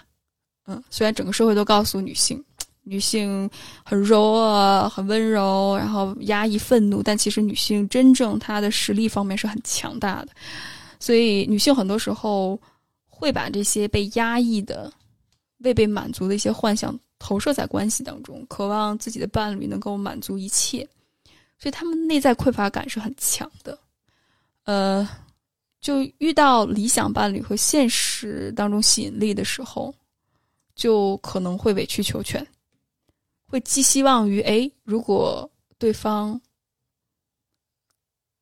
嗯，虽然整个社会都告诉女性，女性很柔弱、很温柔，然后压抑愤怒，但其实女性真正她的实力方面是很强大的，所以女性很多时候会把这些被压抑的、未被满足的一些幻想投射在关系当中，渴望自己的伴侣能够满足一切。所以他们内在匮乏感是很强的，呃，就遇到理想伴侣和现实当中吸引力的时候，就可能会委曲求全，会寄希望于，哎，如果对方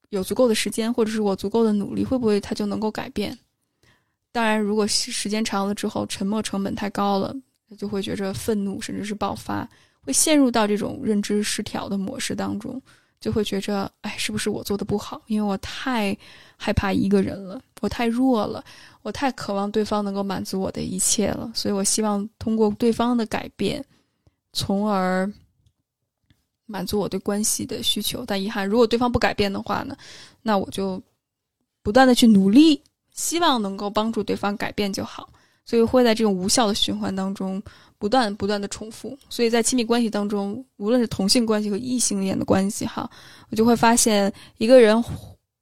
有足够的时间，或者是我足够的努力，会不会他就能够改变？当然，如果时间长了之后，沉默成本太高了，他就会觉着愤怒，甚至是爆发，会陷入到这种认知失调的模式当中。就会觉着，哎，是不是我做的不好？因为我太害怕一个人了，我太弱了，我太渴望对方能够满足我的一切了，所以我希望通过对方的改变，从而满足我对关系的需求。但遗憾，如果对方不改变的话呢，那我就不断的去努力，希望能够帮助对方改变就好。所以会在这种无效的循环当中不断不断的重复。所以在亲密关系当中，无论是同性关系和异性恋的关系哈，我就会发现一个人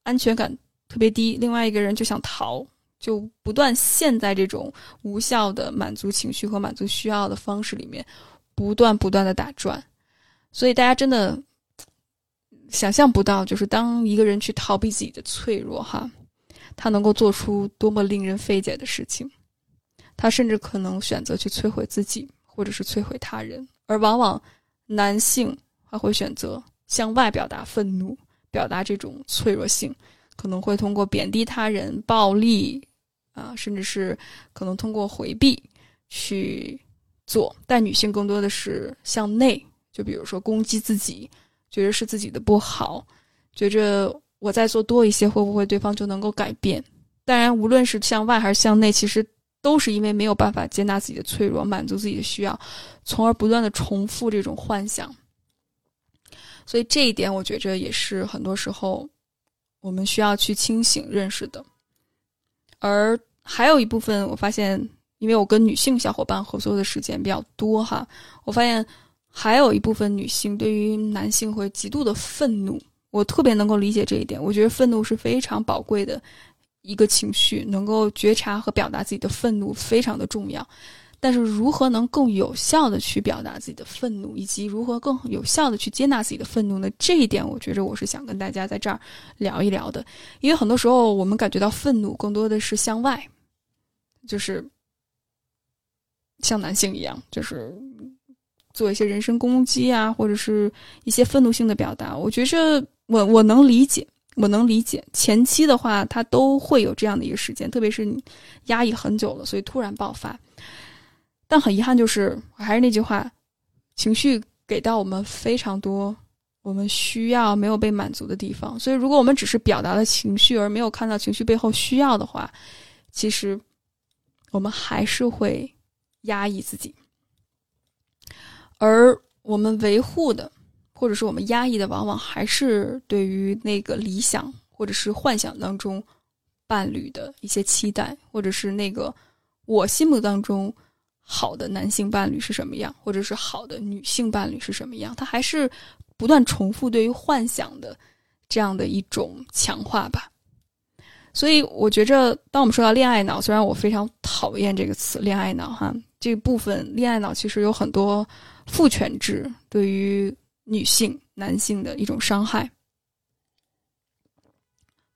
安全感特别低，另外一个人就想逃，就不断陷在这种无效的满足情绪和满足需要的方式里面，不断不断的打转。所以大家真的想象不到，就是当一个人去逃避自己的脆弱哈，他能够做出多么令人费解的事情。他甚至可能选择去摧毁自己，或者是摧毁他人。而往往男性他会选择向外表达愤怒，表达这种脆弱性，可能会通过贬低他人、暴力啊，甚至是可能通过回避去做。但女性更多的是向内，就比如说攻击自己，觉得是自己的不好，觉着我再做多一些，会不会对方就能够改变？当然，无论是向外还是向内，其实都是因为没有办法接纳自己的脆弱，满足自己的需要，从而不断的重复这种幻想。所以这一点我觉着也是很多时候我们需要去清醒认识的。而还有一部分我发现，因为我跟女性小伙伴合作的时间比较多哈，我发现还有一部分女性对于男性会极度的愤怒，我特别能够理解这一点。我觉得愤怒是非常宝贵的一个情绪，能够觉察和表达自己的愤怒非常的重要，但是如何能更有效的去表达自己的愤怒，以及如何更有效的去接纳自己的愤怒呢？这一点我觉得我是想跟大家在这儿聊一聊的。因为很多时候我们感觉到愤怒更多的是向外，就是像男性一样，就是做一些人身攻击啊，或者是一些愤怒性的表达。我觉得我我能理解，我能理解。前期的话，他都会有这样的一个时间，特别是你压抑很久了，所以突然爆发。但很遗憾，就是还是那句话，情绪给到我们非常多我们需要没有被满足的地方。所以如果我们只是表达了情绪，而没有看到情绪背后需要的话，其实我们还是会压抑自己。而我们维护的，或者是我们压抑的，往往还是对于那个理想或者是幻想当中伴侣的一些期待，或者是那个我心目当中好的男性伴侣是什么样，或者是好的女性伴侣是什么样。它还是不断重复对于幻想的这样的一种强化吧。所以我觉着当我们说到恋爱脑，虽然我非常讨厌这个词恋爱脑哈，这部分恋爱脑其实有很多父权制对于女性男性的一种伤害。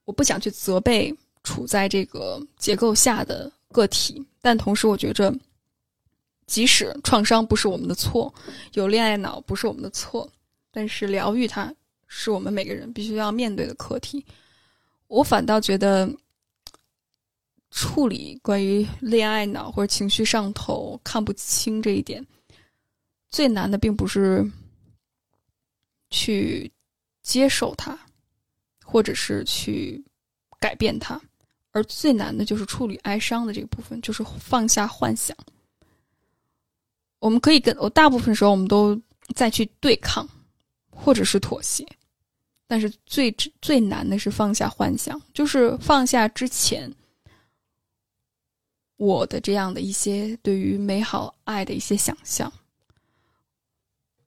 我不想去责备处在这个结构下的个体，但同时我觉着即使创伤不是我们的错，有恋爱脑不是我们的错，但是疗愈它是我们每个人必须要面对的课题。我反倒觉得处理关于恋爱脑或者情绪上头看不清这一点，最难的并不是去接受它或者是去改变它，而最难的就是处理哀伤的这个部分，就是放下幻想。我们可以跟我大部分时候我们都再去对抗或者是妥协，但是最最难的是放下幻想，就是放下之前我的这样的一些对于美好爱的一些想象。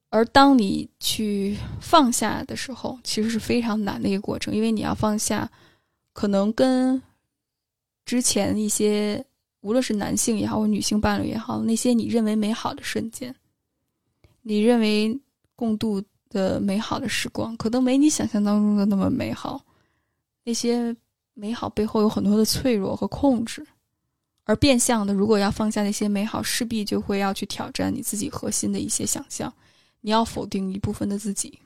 而当你去放下的时候，其实是非常难的一个过程，因为你要放下可能跟之前一些无论是男性也好或女性伴侣也好，那些你认为美好的瞬间，你认为共度的美好的时光，可能没你想象当中的那么美好。那些美好背后有很多的脆弱和控制，而变相的如果要放下那些美好，势必就会要去挑战你自己核心的一些想象，你要否定一部分的自己，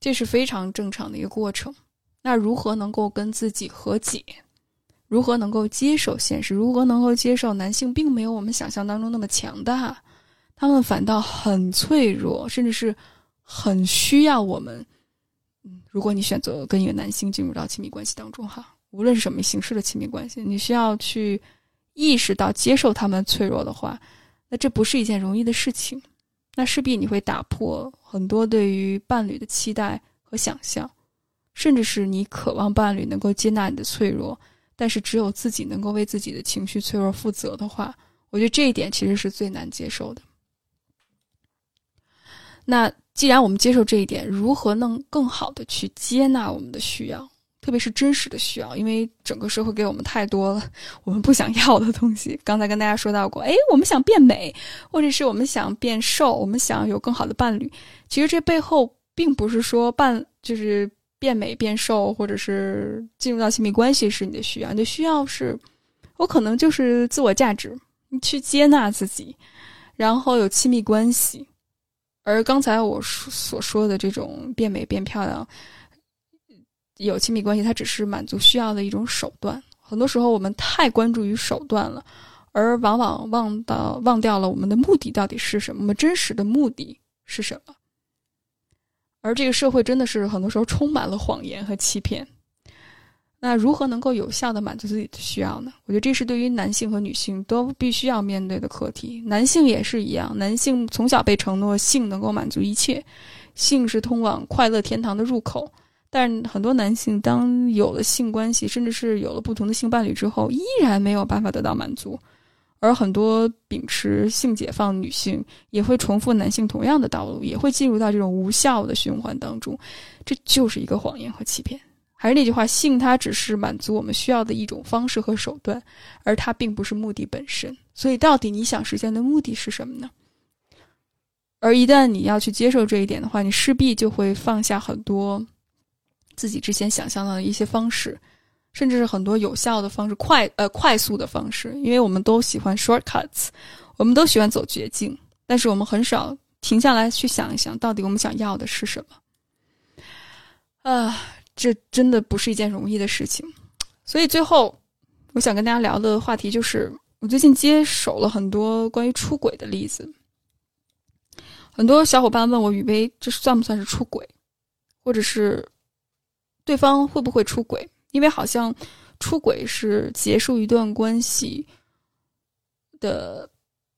这是非常正常的一个过程。那如何能够跟自己和解，如何能够接受现实，如何能够接受男性并没有我们想象当中那么强大，他们反倒很脆弱，甚至是很需要我们。嗯，如果你选择跟一个男性进入到亲密关系当中哈，无论是什么形式的亲密关系，你需要去意识到接受他们脆弱的话，那这不是一件容易的事情。那势必你会打破很多对于伴侣的期待和想象，甚至是你渴望伴侣能够接纳你的脆弱，但是只有自己能够为自己的情绪脆弱负责的话，我觉得这一点其实是最难接受的。那既然我们接受这一点，如何能更好的去接纳我们的需要，特别是真实的需要，因为整个社会给我们太多了我们不想要的东西。刚才跟大家说到过，诶，我们想变美，或者是我们想变瘦，我们想有更好的伴侣。其实这背后并不是说伴就是变美变瘦，或者是进入到亲密关系是你的需要，你的需要是我可能就是自我价值，你去接纳自己，然后有亲密关系。而刚才我所说的这种变美变漂亮有亲密关系，它只是满足需要的一种手段。很多时候我们太关注于手段了，而往往忘到忘掉了我们的目的到底是什么，我们真实的目的是什么。而这个社会真的是很多时候充满了谎言和欺骗。那如何能够有效的满足自己的需要呢？我觉得这是对于男性和女性都必须要面对的课题。男性也是一样，男性从小被承诺性能够满足一切，性是通往快乐天堂的入口，但是很多男性当有了性关系，甚至是有了不同的性伴侣之后，依然没有办法得到满足。而很多秉持性解放的女性也会重复男性同样的道路，也会进入到这种无效的循环当中。这就是一个谎言和欺骗。还是那句话，性它只是满足我们需要的一种方式和手段，而它并不是目的本身。所以到底你想实现的目的是什么呢？而一旦你要去接受这一点的话，你势必就会放下很多自己之前想象到的一些方式，甚至是很多有效的方式，快呃快速的方式，因为我们都喜欢 shortcuts， 我们都喜欢走捷径，但是我们很少停下来去想一想，到底我们想要的是什么。啊、呃，这真的不是一件容易的事情。所以最后，我想跟大家聊的话题就是，我最近接手了很多关于出轨的例子。很多小伙伴问我，雨薇，这算不算是出轨？或者是对方会不会出轨？因为好像出轨是结束一段关系的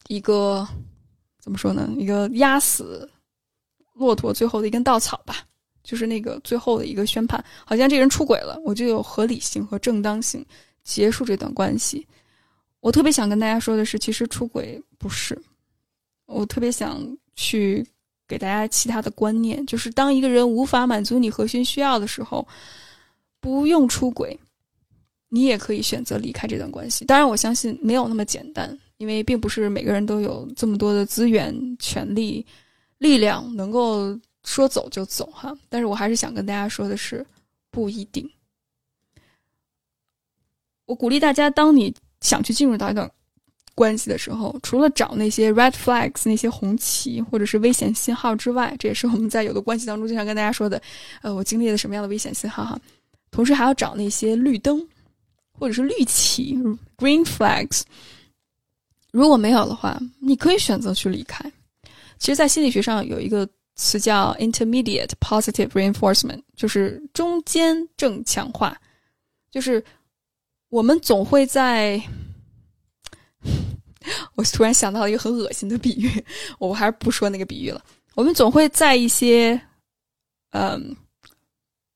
一个，怎么说呢，一个压死骆驼最后的一根稻草吧，就是那个最后的一个宣判，好像这个人出轨了，我就有合理性和正当性结束这段关系。我特别想跟大家说的是，其实出轨不是，我特别想去给大家其他的观念，就是当一个人无法满足你核心需要的时候，不用出轨，你也可以选择离开这段关系。当然我相信没有那么简单，因为并不是每个人都有这么多的资源、权力、力量能够说走就走哈。但是我还是想跟大家说的是，不一定。我鼓励大家，当你想去进入到一段关系的时候，除了找那些 red flags 那些红旗或者是危险信号之外，这也是我们在有的关系当中经常跟大家说的，呃，我经历了什么样的危险信号哈。同时还要找那些绿灯或者是绿旗 green flags， 如果没有的话，你可以选择去离开。其实在心理学上有一个词叫 intermediate positive reinforcement， 就是中间正强化，就是我们总会在我突然想到了一个很恶心的比喻，我还是不说那个比喻了。我们总会在一些嗯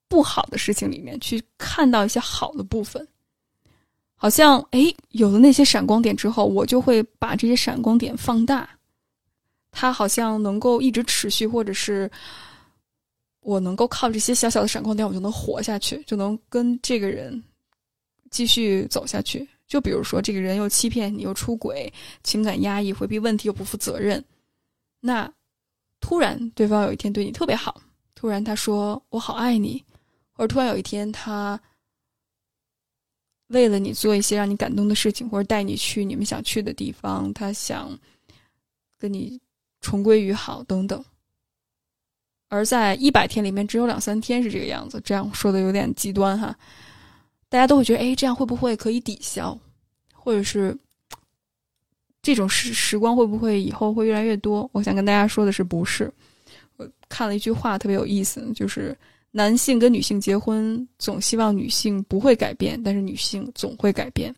不好的事情里面去看到一些好的部分，好像诶有了那些闪光点之后，我就会把这些闪光点放大，它好像能够一直持续，或者是我能够靠这些小小的闪光点我就能活下去，就能跟这个人继续走下去。就比如说这个人又欺骗你，又出轨，情感压抑，回避问题，又不负责任，那突然对方有一天对你特别好，突然他说我好爱你，或者突然有一天他为了你做一些让你感动的事情，或者带你去你们想去的地方，他想跟你重归于好等等。而在一百天里面只有两三天是这个样子，这样说的有点极端哈，大家都会觉得，诶，这样会不会可以抵消，或者是这种时时光会不会以后会越来越多。我想跟大家说的是，不是。我看了一句话特别有意思，就是男性跟女性结婚总希望女性不会改变，但是女性总会改变，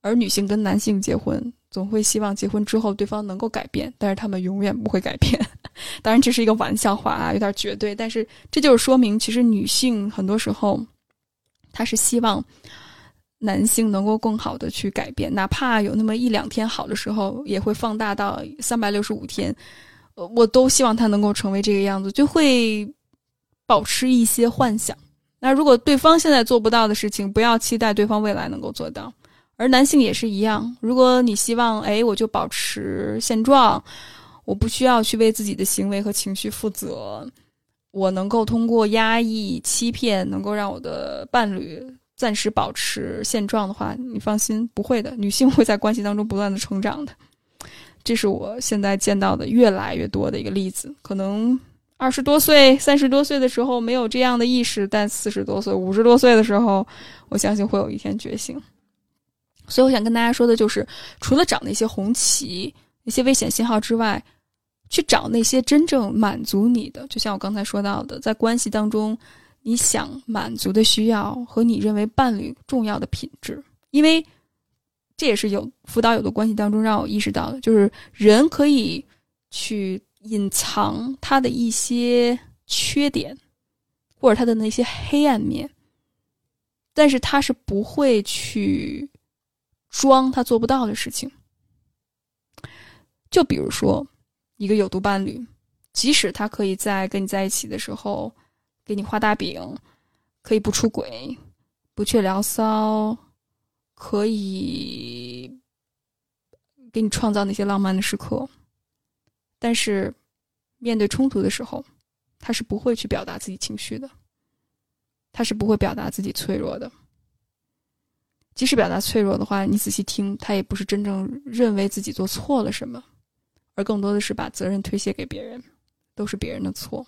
而女性跟男性结婚总会希望结婚之后对方能够改变，但是他们永远不会改变。当然这是一个玩笑话啊，有点绝对，但是这就是说明其实女性很多时候他是希望男性能够更好的去改变，哪怕有那么一两天好的时候，也会放大到三百六十五天，我都希望他能够成为这个样子，就会保持一些幻想。那如果对方现在做不到的事情，不要期待对方未来能够做到。而男性也是一样，如果你希望，诶，我就保持现状，我不需要去为自己的行为和情绪负责，我能够通过压抑、欺骗，能够让我的伴侣暂时保持现状的话，你放心，不会的，女性会在关系当中不断的成长的。这是我现在见到的越来越多的一个例子。可能二十多岁、三十多岁的时候没有这样的意识，但四十多岁、五十多岁的时候，我相信会有一天觉醒。所以我想跟大家说的就是，除了找那些红旗、那些危险信号之外，去找那些真正满足你的，就像我刚才说到的，在关系当中你想满足的需要和你认为伴侣重要的品质。因为这也是有辅导有的关系当中让我意识到的，就是人可以去隐藏他的一些缺点或者他的那些黑暗面，但是他是不会去装他做不到的事情。就比如说一个有毒伴侣，即使他可以在跟你在一起的时候给你画大饼，可以不出轨，不去聊骚，可以给你创造那些浪漫的时刻，但是面对冲突的时候，他是不会去表达自己情绪的，他是不会表达自己脆弱的，即使表达脆弱的话，你仔细听，他也不是真正认为自己做错了什么，而更多的是把责任推卸给别人，都是别人的错。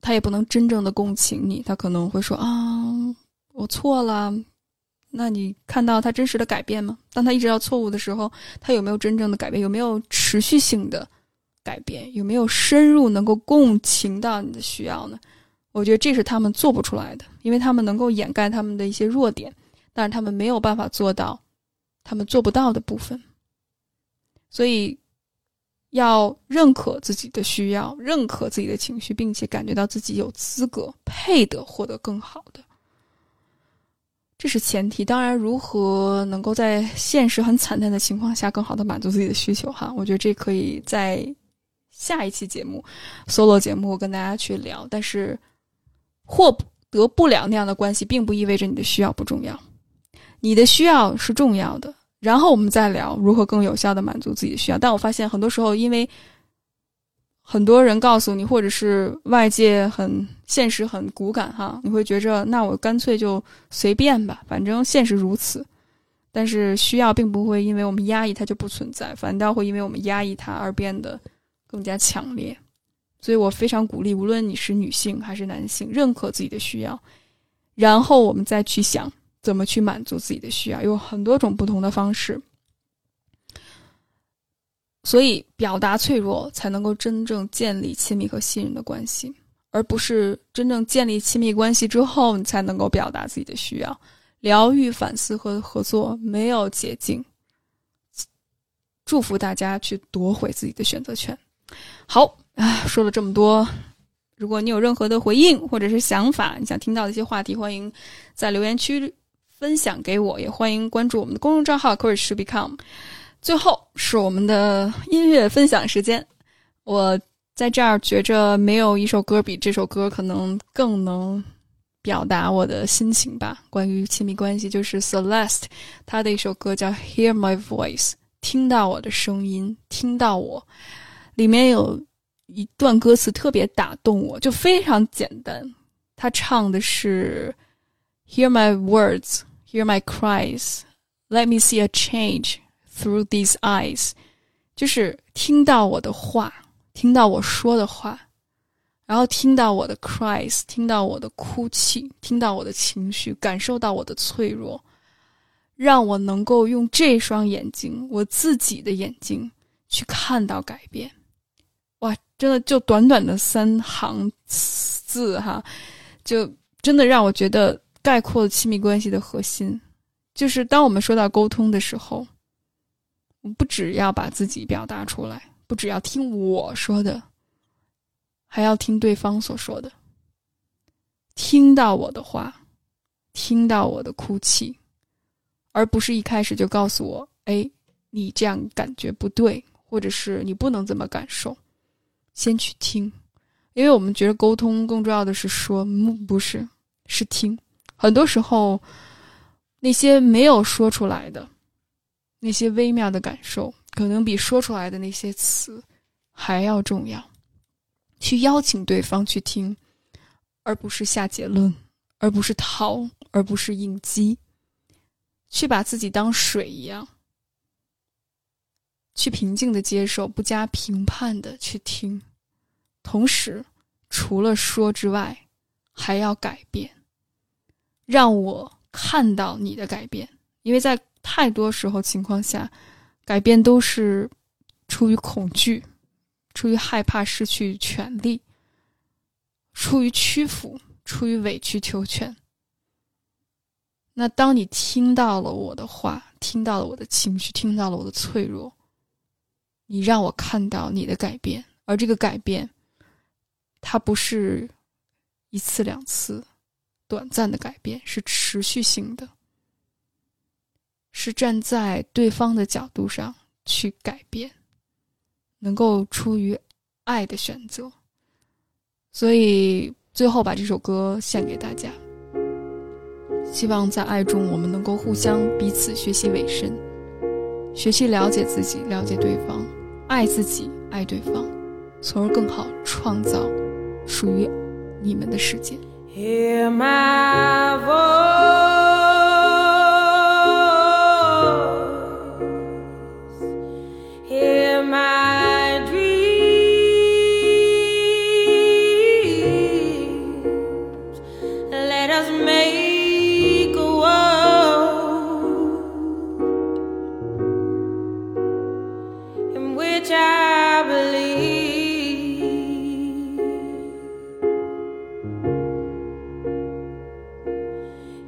他也不能真正的共情你，他可能会说啊，我错了。那你看到他真实的改变吗？当他意识到错误的时候，他有没有真正的改变？有没有持续性的改变？有没有深入能够共情到你的需要呢？我觉得这是他们做不出来的，因为他们能够掩盖他们的一些弱点，但是他们没有办法做到他们做不到的部分。所以要认可自己的需要，认可自己的情绪，并且感觉到自己有资格配得获得更好的，这是前提。当然如何能够在现实很惨淡的情况下更好的满足自己的需求哈，我觉得这可以在下一期节目 solo 节目我跟大家去聊。但是获得不了那样的关系并不意味着你的需要不重要，你的需要是重要的，然后我们再聊如何更有效的满足自己的需要。但我发现很多时候，因为很多人告诉你，或者是外界很现实很骨感哈，你会觉着那我干脆就随便吧，反正现实如此。但是需要并不会因为我们压抑它就不存在，反倒会因为我们压抑它而变得更加强烈。所以我非常鼓励，无论你是女性还是男性，认可自己的需要，然后我们再去想怎么去满足自己的需要，有很多种不同的方式。所以表达脆弱才能够真正建立亲密和信任的关系，而不是真正建立亲密关系之后你才能够表达自己的需要。疗愈、反思和合作没有捷径，祝福大家去夺回自己的选择权。好，说了这么多，如果你有任何的回应或者是想法，你想听到的一些话题，欢迎在留言区分享给我，也欢迎关注我们的公众账号 CouragetoBecome。最后是我们的音乐分享时间，我在这儿觉着没有一首歌比这首歌可能更能表达我的心情吧，关于亲密关系，就是 Celeste 她的一首歌叫 Hear My Voice， 听到我的声音，听到我，里面有一段歌词特别打动我，就非常简单，她唱的是 Hear my words, hear my cries, let me see a change through these eyes， 就是听到我的话，听到我说的话，然后听到我的 cries， 听到我的哭泣，听到我的情绪，感受到我的脆弱，让我能够用这双眼睛，我自己的眼睛去看到改变。哇，真的就短短的三行字哈，就真的让我觉得概括了亲密关系的核心，就是当我们说到沟通的时候，我不只要把自己表达出来，不只要听我说的，还要听对方所说的，听到我的话，听到我的哭泣，而不是一开始就告诉我，哎，你这样感觉不对，或者是你不能这么感受，先去听。因为我们觉得沟通更重要的是说，嗯，不是，是听。很多时候，那些没有说出来的那些微妙的感受，可能比说出来的那些词还要重要。去邀请对方去听，而不是下结论，而不是逃，而不是应激。去把自己当水一样，去平静的接受，不加评判的去听。同时，除了说之外，还要改变。让我看到你的改变，因为在太多时候情况下，改变都是出于恐惧，出于害怕失去权利，出于屈服，出于委曲求全。那当你听到了我的话，听到了我的情绪，听到了我的脆弱，你让我看到你的改变，而这个改变，它不是一次两次短暂的改变，是持续性的。是站在对方的角度上去改变，能够出于爱的选择。所以最后把这首歌献给大家，希望在爱中我们能够互相彼此学习委身，学习了解自己，了解对方，爱自己，爱对方，从而更好创造属于你们的世界。Hear my voice which I believe.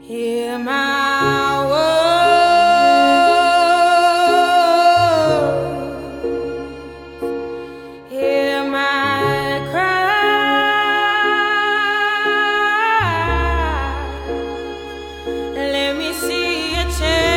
Hear my words, hear my cry. Let me see a change.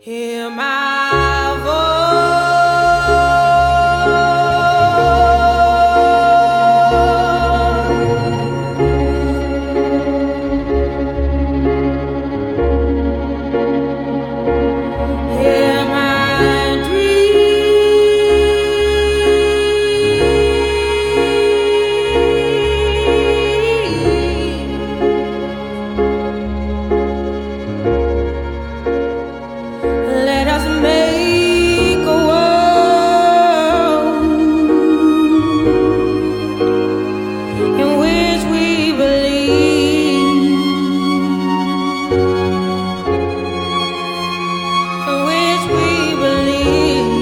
Hear my voice, hear my dream. Make a world in which we believe, in which we believe.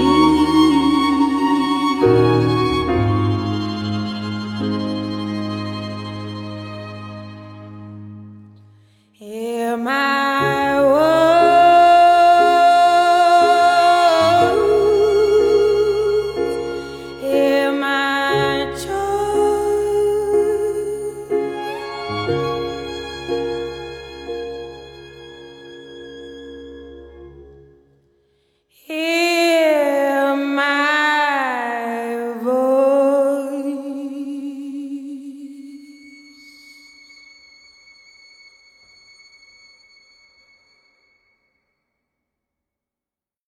Hear my